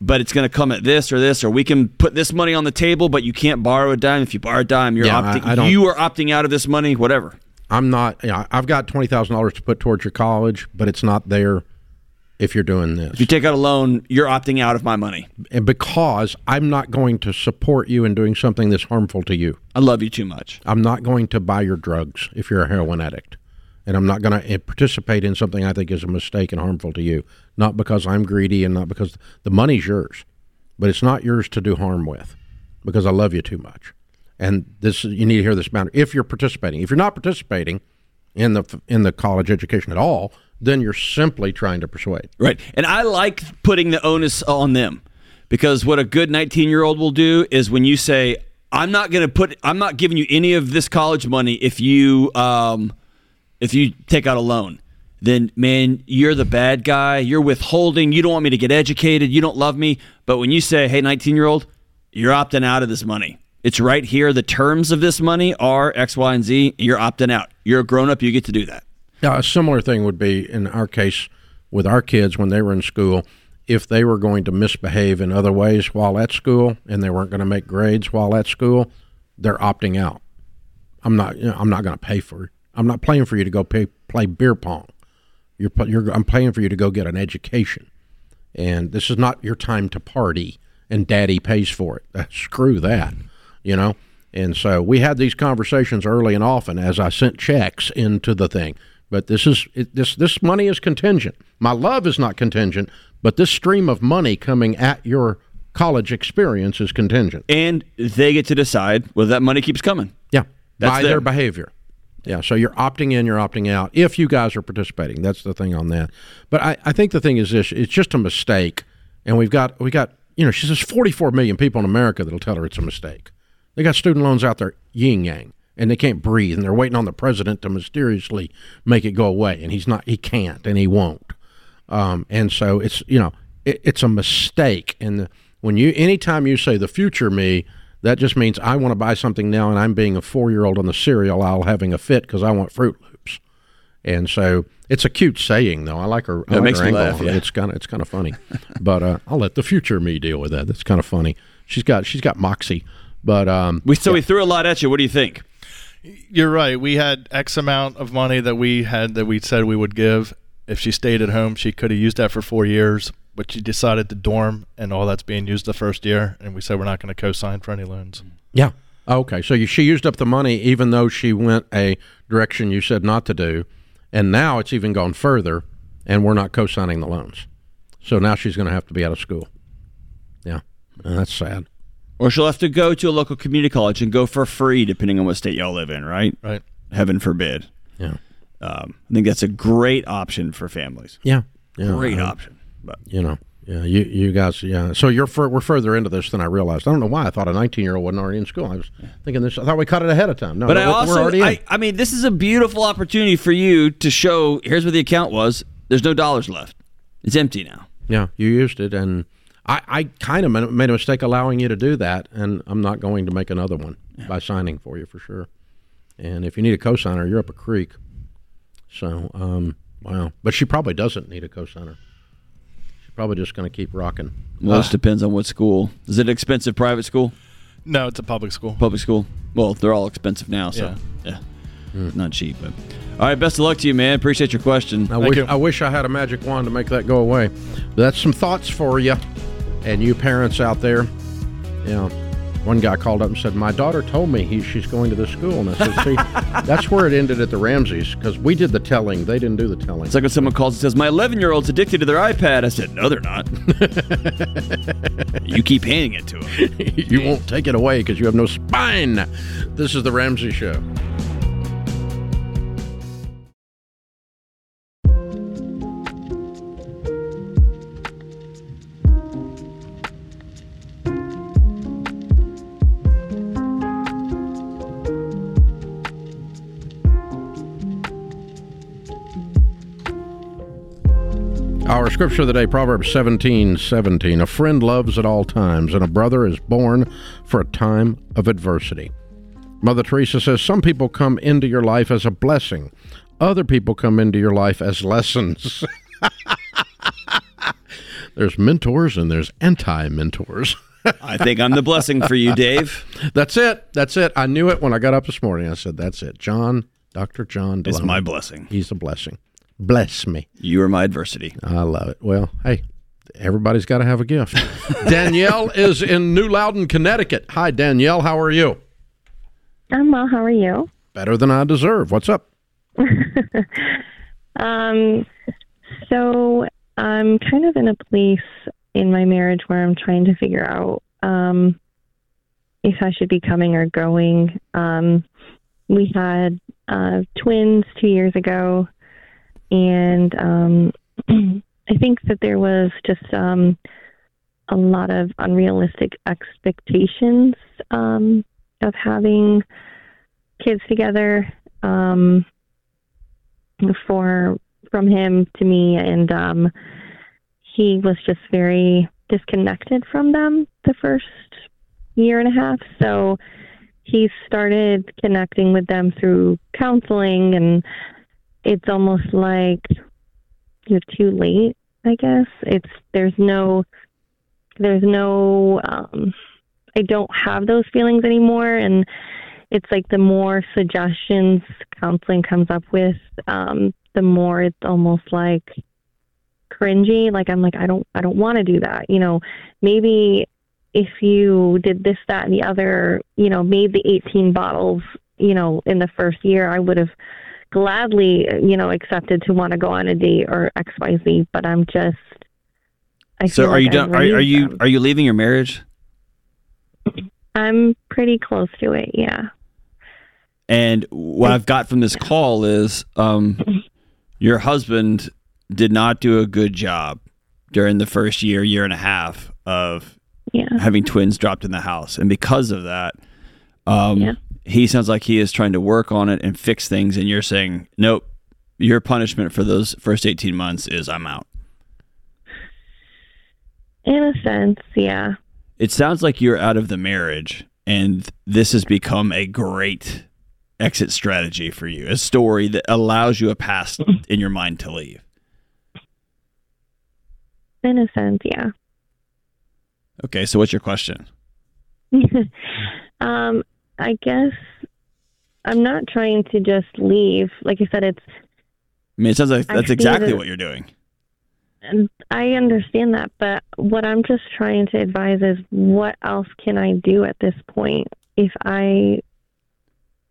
but it's going to come at this or this, or we can put this money on the table, but you can't borrow a dime. If you borrow a dime, you're yeah, opting, I, I you are opting out of this money, whatever. I'm not, you know, I've got twenty thousand dollars to put towards your college, but it's not there if you're doing this. If you take out a loan, you're opting out of my money. And because I'm not going to support you in doing something that's harmful to you. I love you too much. I'm not going to buy your drugs if you're a heroin addict. And I'm not going to participate in something I think is a mistake and harmful to you. Not because I'm greedy and not because the money's yours, but it's not yours to do harm with because I love you too much. And this, you need to hear this boundary. If you're participating, if you're not participating in the in the college education at all, then you're simply trying to persuade. Right. And I like putting the onus on them, because what a good nineteen-year-old will do is when you say, I'm not going to put, I'm not giving you any of this college money if you, um, if you take out a loan, then, man, you're the bad guy. You're withholding. You don't want me to get educated. You don't love me. But when you say, hey, nineteen-year-old, you're opting out of this money. It's right here. The terms of this money are X, Y, and Z. You're opting out. You're a grown-up. You get to do that. Yeah, a similar thing would be in our case with our kids when they were in school. If they were going to misbehave in other ways while at school and they weren't going to make grades while at school, they're opting out. I'm not, you know, I'm not going to pay for it. I'm not playing for you to go pay, play beer pong. You're, you're, I'm playing for you to go get an education. And this is not your time to party, and daddy pays for it. Screw that, you know? And so we had these conversations early and often as I sent checks into the thing. But this is it, this this money is contingent. My love is not contingent, but this stream of money coming at your college experience is contingent. And they get to decide whether that money keeps coming. Yeah, that's by their, their behavior. Yeah, so you're opting in, you're opting out, if you guys are participating. That's the thing on that. But I, I think the thing is this, it's just a mistake. And we've got, we got, you know, she says forty-four million people in America that'll tell her it's a mistake. They got student loans out there, yin-yang, and they can't breathe, and they're waiting on the president to mysteriously make it go away, and he's not, he can't, and he won't. Um, and so it's, you know, it, it's a mistake. And the, when you, anytime you say the future me, that just means I want to buy something now, and I'm being a four-year-old on the cereal aisle having a fit because I want Fruit Loops. And so it's a cute saying, though. I like her. I no, it like makes her me laugh. Yeah. It. It's kind of it's kind of funny, but uh, I'll let the future me deal with that. That's kind of funny. She's got she's got moxie, but um, we so yeah. we threw a lot at you. What do you think? You're right. We had X amount of money that we had that we said we would give. If she stayed at home, she could have used that for four years. But she decided to dorm, and all that's being used the first year, and we said we're not going to co-sign for any loans. Yeah. Okay. So you, she used up the money even though she went a direction you said not to do, and now it's even gone further, and we're not co-signing the loans. So now she's going to have to be out of school. Yeah. And that's sad. Or she'll have to go to a local community college and go for free, depending on what state y'all live in, right? Right. Heaven forbid. Yeah. Um, I think that's a great option for families. Yeah. yeah great I, option. But you know, yeah, you you guys, yeah. So you're for, we're further into this than I realized. I don't know why I thought a nineteen-year-old wasn't already in school. I was thinking this. I thought we cut it ahead of time. No, but no, I also, we're already in. I, I mean, this is a beautiful opportunity for you to show. Here's what the account was. There's no dollars left. It's empty now. Yeah, you used it, and I, I kind of made a mistake allowing you to do that, and I'm not going to make another one yeah. by signing for you for sure. And if you need a cosigner, you're up a creek. So, um, wow. But she probably doesn't need a cosigner. Probably just going to keep rocking. Well, uh, it depends on what school. Is it an expensive private school? No, it's a public school. Public school. Well, they're all expensive now, so yeah, yeah. Mm. Not cheap. But all right, best of luck to you, man. Appreciate your question. I wish, you. I wish I had a magic wand to make that go away. But that's some thoughts for you, and you parents out there. You know, one guy called up and said, "My daughter told me he, she's going to this school," and I said, "See, that's where it ended at the Ramseys because we did the telling; they didn't do the telling." It's like when someone calls and says, "My eleven-year-old's addicted to their iPad." I said, "No, they're not. You keep handing it to them. You won't take it away because you have no spine." This is the Ramsey Show. Our scripture of the day, Proverbs seventeen seventeen. A friend loves at all times, and a brother is born for a time of adversity. Mother Teresa says, some people come into your life as a blessing. Other people come into your life as lessons. There's mentors and there's anti-mentors. I think I'm the blessing for you, Dave. That's it. That's it. I knew it when I got up this morning. I said, that's it. John, Doctor John Deloney. It's my blessing. He's a blessing. Bless me. You are my adversity. I love it. Well, hey, everybody's got to have a gift. Danielle is in New Loudon, Connecticut. Hi, Danielle. How are you? I'm well. How are you? Better than I deserve. What's up? um, so I'm kind of in a place in my marriage where I'm trying to figure out um, if I should be coming or going. Um, we had uh, twins two years ago. And um, I think that there was just um, a lot of unrealistic expectations um, of having kids together um, for from him to me. And um, he was just very disconnected from them the first year and a half. So he started connecting with them through counseling, and it's almost like you're too late, I guess. It's there's no, there's no, um, I don't have those feelings anymore. And it's like the more suggestions counseling comes up with, um, the more it's almost like cringy. Like I'm like, I don't, I don't want to do that. You know, maybe if you did this, that, and the other, you know, made the eighteen bottles, you know, in the first year, I would have gladly, you know, accepted to want to go on a date or X Y Z, but I'm just. I so feel are like you done? Are, are you them. Are you leaving your marriage? I'm pretty close to it. Yeah. And what I've got from this call is um, your husband did not do a good job during the first year, year and a half of yeah. having twins dropped in the house. And because of that, um, yeah. he sounds like he is trying to work on it and fix things. And you're saying, nope, your punishment for those first eighteen months is I'm out. In a sense, yeah. It sounds like you're out of the marriage, and this has become a great exit strategy for you, a story that allows you a past in your mind to leave. In a sense, yeah. Okay, so what's your question? um, I guess I'm not trying to just leave. Like you said, it's... I mean, it sounds like that's exactly what you're doing. And I understand that, but what I'm just trying to advise is what else can I do at this point? If I,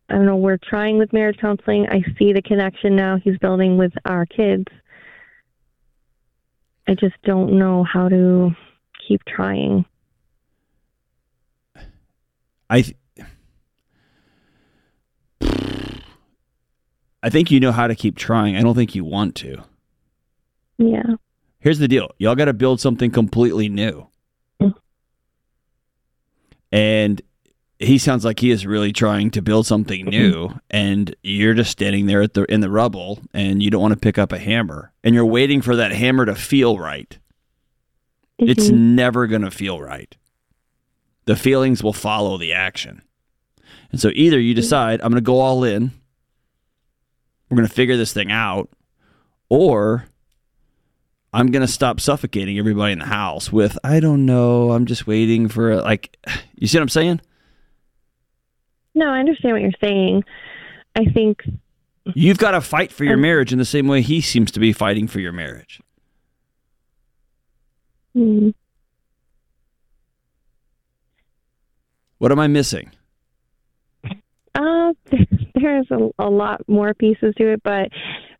I don't know, we're trying with marriage counseling. I see the connection now he's building with our kids. I just don't know how to keep trying. I th- I think you know how to keep trying. I don't think you want to. Yeah. Here's the deal. Y'all got to build something completely new. Mm. And he sounds like he is really trying to build something new, and you're just standing there at the in the rubble, and you don't want to pick up a hammer, and you're waiting for that hammer to feel right. Mm-hmm. It's never going to feel right. The feelings will follow the action. And so either you decide, I'm going to go all in, we're going to figure this thing out, or I'm going to stop suffocating everybody in the house with, I don't know, I'm just waiting for, a, like, you see what I'm saying? No, I understand what you're saying. I think... You've got to fight for your um, marriage in the same way he seems to be fighting for your marriage. Mm-hmm. What am I missing? Uh, there's a, a lot more pieces to it, but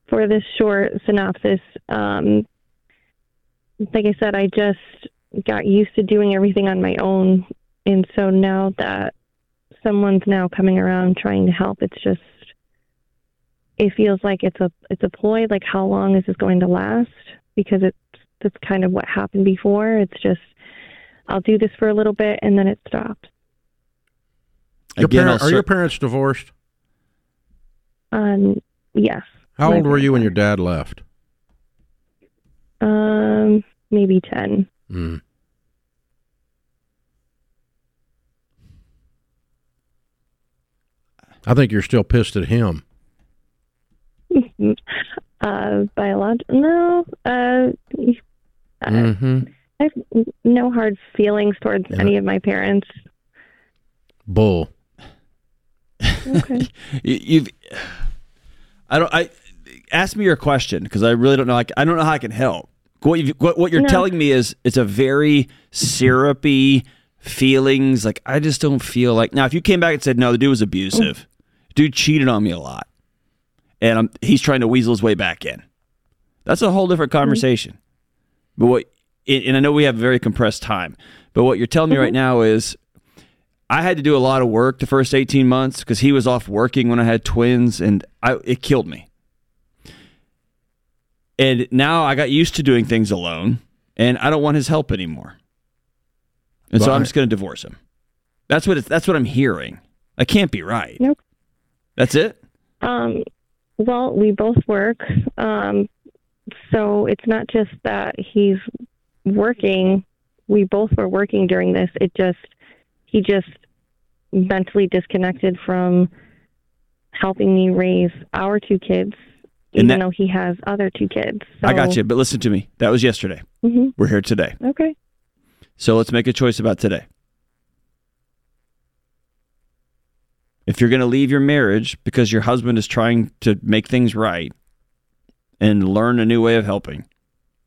for this short synopsis... um. Like I said, I just got used to doing everything on my own. And so now that someone's now coming around trying to help, it's just, it feels like it's a it's a ploy. Like, how long is this going to last? Because it's that's kind of what happened before. It's just, I'll do this for a little bit, and then it stops. Again, your par- are your parents divorced? Um, yes. How old were you when your dad left? Um, maybe ten. Mm. I think you're still pissed at him. uh, biolog- no, uh, mm-hmm. I, I have no hard feelings towards yeah. any of my parents. Bull. Okay. You've, I don't, I, ask me your question, because I really don't know. I, I don't know how I can help. What, you, what, what you're no. telling me is it's a very syrupy feelings. Like, I just don't feel like... Now, if you came back and said, no, the dude was abusive. Dude cheated on me a lot. And I'm, he's trying to weasel his way back in. That's a whole different conversation. Mm-hmm. But what, and I know we have very compressed time, but what you're telling me mm-hmm. right now is I had to do a lot of work the first eighteen months because he was off working when I had twins, and I, it killed me. And now I got used to doing things alone, and I don't want his help anymore. And but so I'm just going to divorce him. That's what it's, that's what I'm hearing. I can't be right. Nope. That's it? Um, well, we both work. Um, so it's not just that he's working. We both were working during this. It just, he just mentally disconnected from helping me raise our two kids. Even that, though he has other two kids. So. I got you, but listen to me. That was yesterday. Mm-hmm. We're here today. Okay. So let's make a choice about today. If you're going to leave your marriage because your husband is trying to make things right and learn a new way of helping,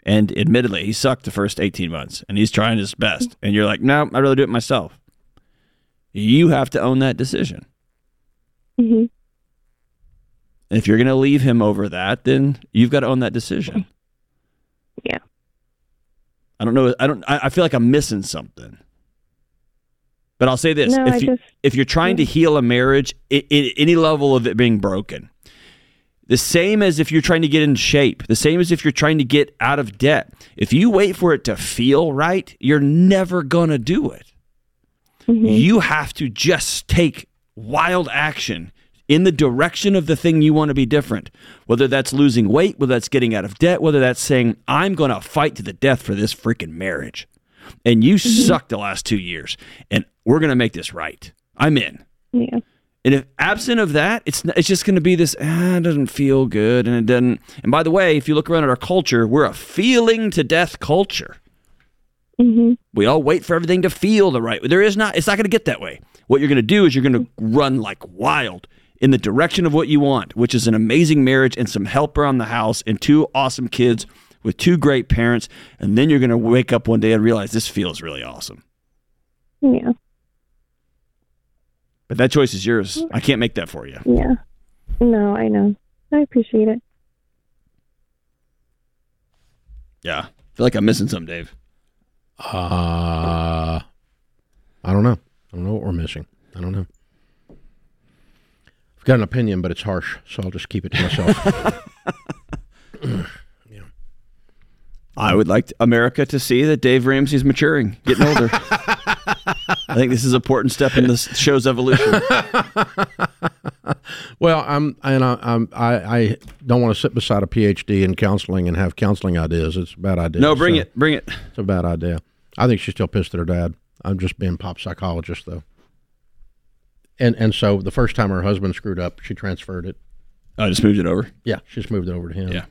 and admittedly, he sucked the first eighteen months, and he's trying his best, mm-hmm. and you're like, no, I'd rather do it myself. You have to own that decision. Mm-hmm. And if you're going to leave him over that, then you've got to own that decision. Yeah. I don't know. I don't, I feel like I'm missing something. But I'll say this, no, if, you, just, if you're trying yeah. to heal a marriage, it, it, any level of it being broken, the same as if you're trying to get in shape, the same as if you're trying to get out of debt, if you wait for it to feel right, you're never going to do it. Mm-hmm. You have to just take wild action in the direction of the thing you want to be different, whether that's losing weight, whether that's getting out of debt, whether that's saying, I'm going to fight to the death for this freaking marriage. And you mm-hmm. sucked the last two years, and we're going to make this right. I'm in. Yeah. And if absent of that, it's it's just going to be this, ah, it doesn't feel good, and it doesn't. And by the way, if you look around at our culture, we're a feeling to death culture. Mm-hmm. We all wait for everything to feel the right way. There is not, it's not going to get that way. What you're going to do is you're going to run like wild in the direction of what you want, which is an amazing marriage and some help around the house and two awesome kids with two great parents, and then you're going to wake up one day and realize this feels really awesome. Yeah. But that choice is yours. I can't make that for you. Yeah. No, I know. I appreciate it. Yeah. I feel like I'm missing something, Dave. Uh, I don't know. I don't know what we're missing. I don't know. I've got an opinion, but it's harsh, so I'll just keep it to myself. I would like to, America to see that Dave Ramsey's maturing, getting older. I think this is an important step in this show's evolution. Well, I'm, and I, I'm, I, I don't want to sit beside a P H D in counseling and have counseling ideas. It's a bad idea. No, bring so, it, bring it. It's a bad idea. I think she's still pissed at her dad. I'm just being pop psychologist, though. And and so the first time her husband screwed up, she transferred it. I just moved it over. Yeah, she just moved it over to him. Yeah.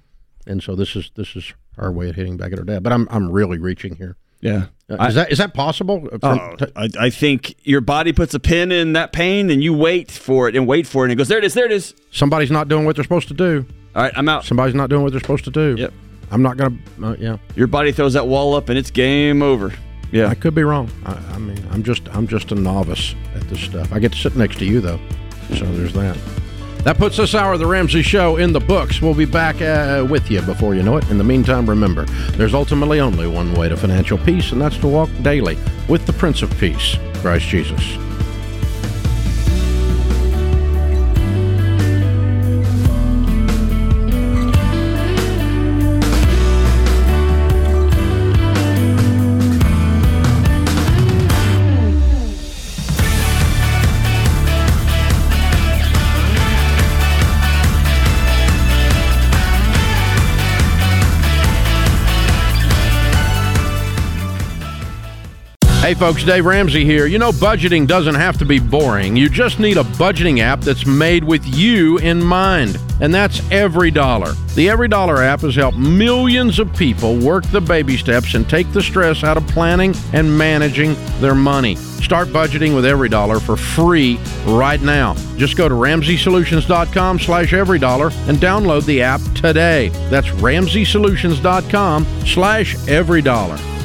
And so this is this is our way of hitting back at her dad. But I'm I'm really reaching here. Yeah. Uh, is I, that is that possible? From, oh, to, I, I think your body puts a pin in that pain, and you wait for it and wait for it, and it goes, there it is, there it is. Somebody's not doing what they're supposed to do. All right, I'm out. Somebody's not doing what they're supposed to do. Yep. I'm not going to, uh, yeah. Your body throws that wall up, and it's game over. Yeah. I could be wrong. I, I mean, I'm just I'm just a novice at this stuff. I get to sit next to you, though, so there's that. That puts this hour of The Ramsey Show in the books. We'll be back uh, with you before you know it. In the meantime, remember, there's ultimately only one way to financial peace, and that's to walk daily with the Prince of Peace, Christ Jesus. Hey folks, Dave Ramsey here. You know, budgeting doesn't have to be boring. You just need a budgeting app that's made with you in mind. And that's EveryDollar. The EveryDollar app has helped millions of people work the baby steps and take the stress out of planning and managing their money. Start budgeting with EveryDollar for free right now. Just go to ramsey solutions dot com slash everydollar and download the app today. That's ramsey solutions dot com slash everydollar.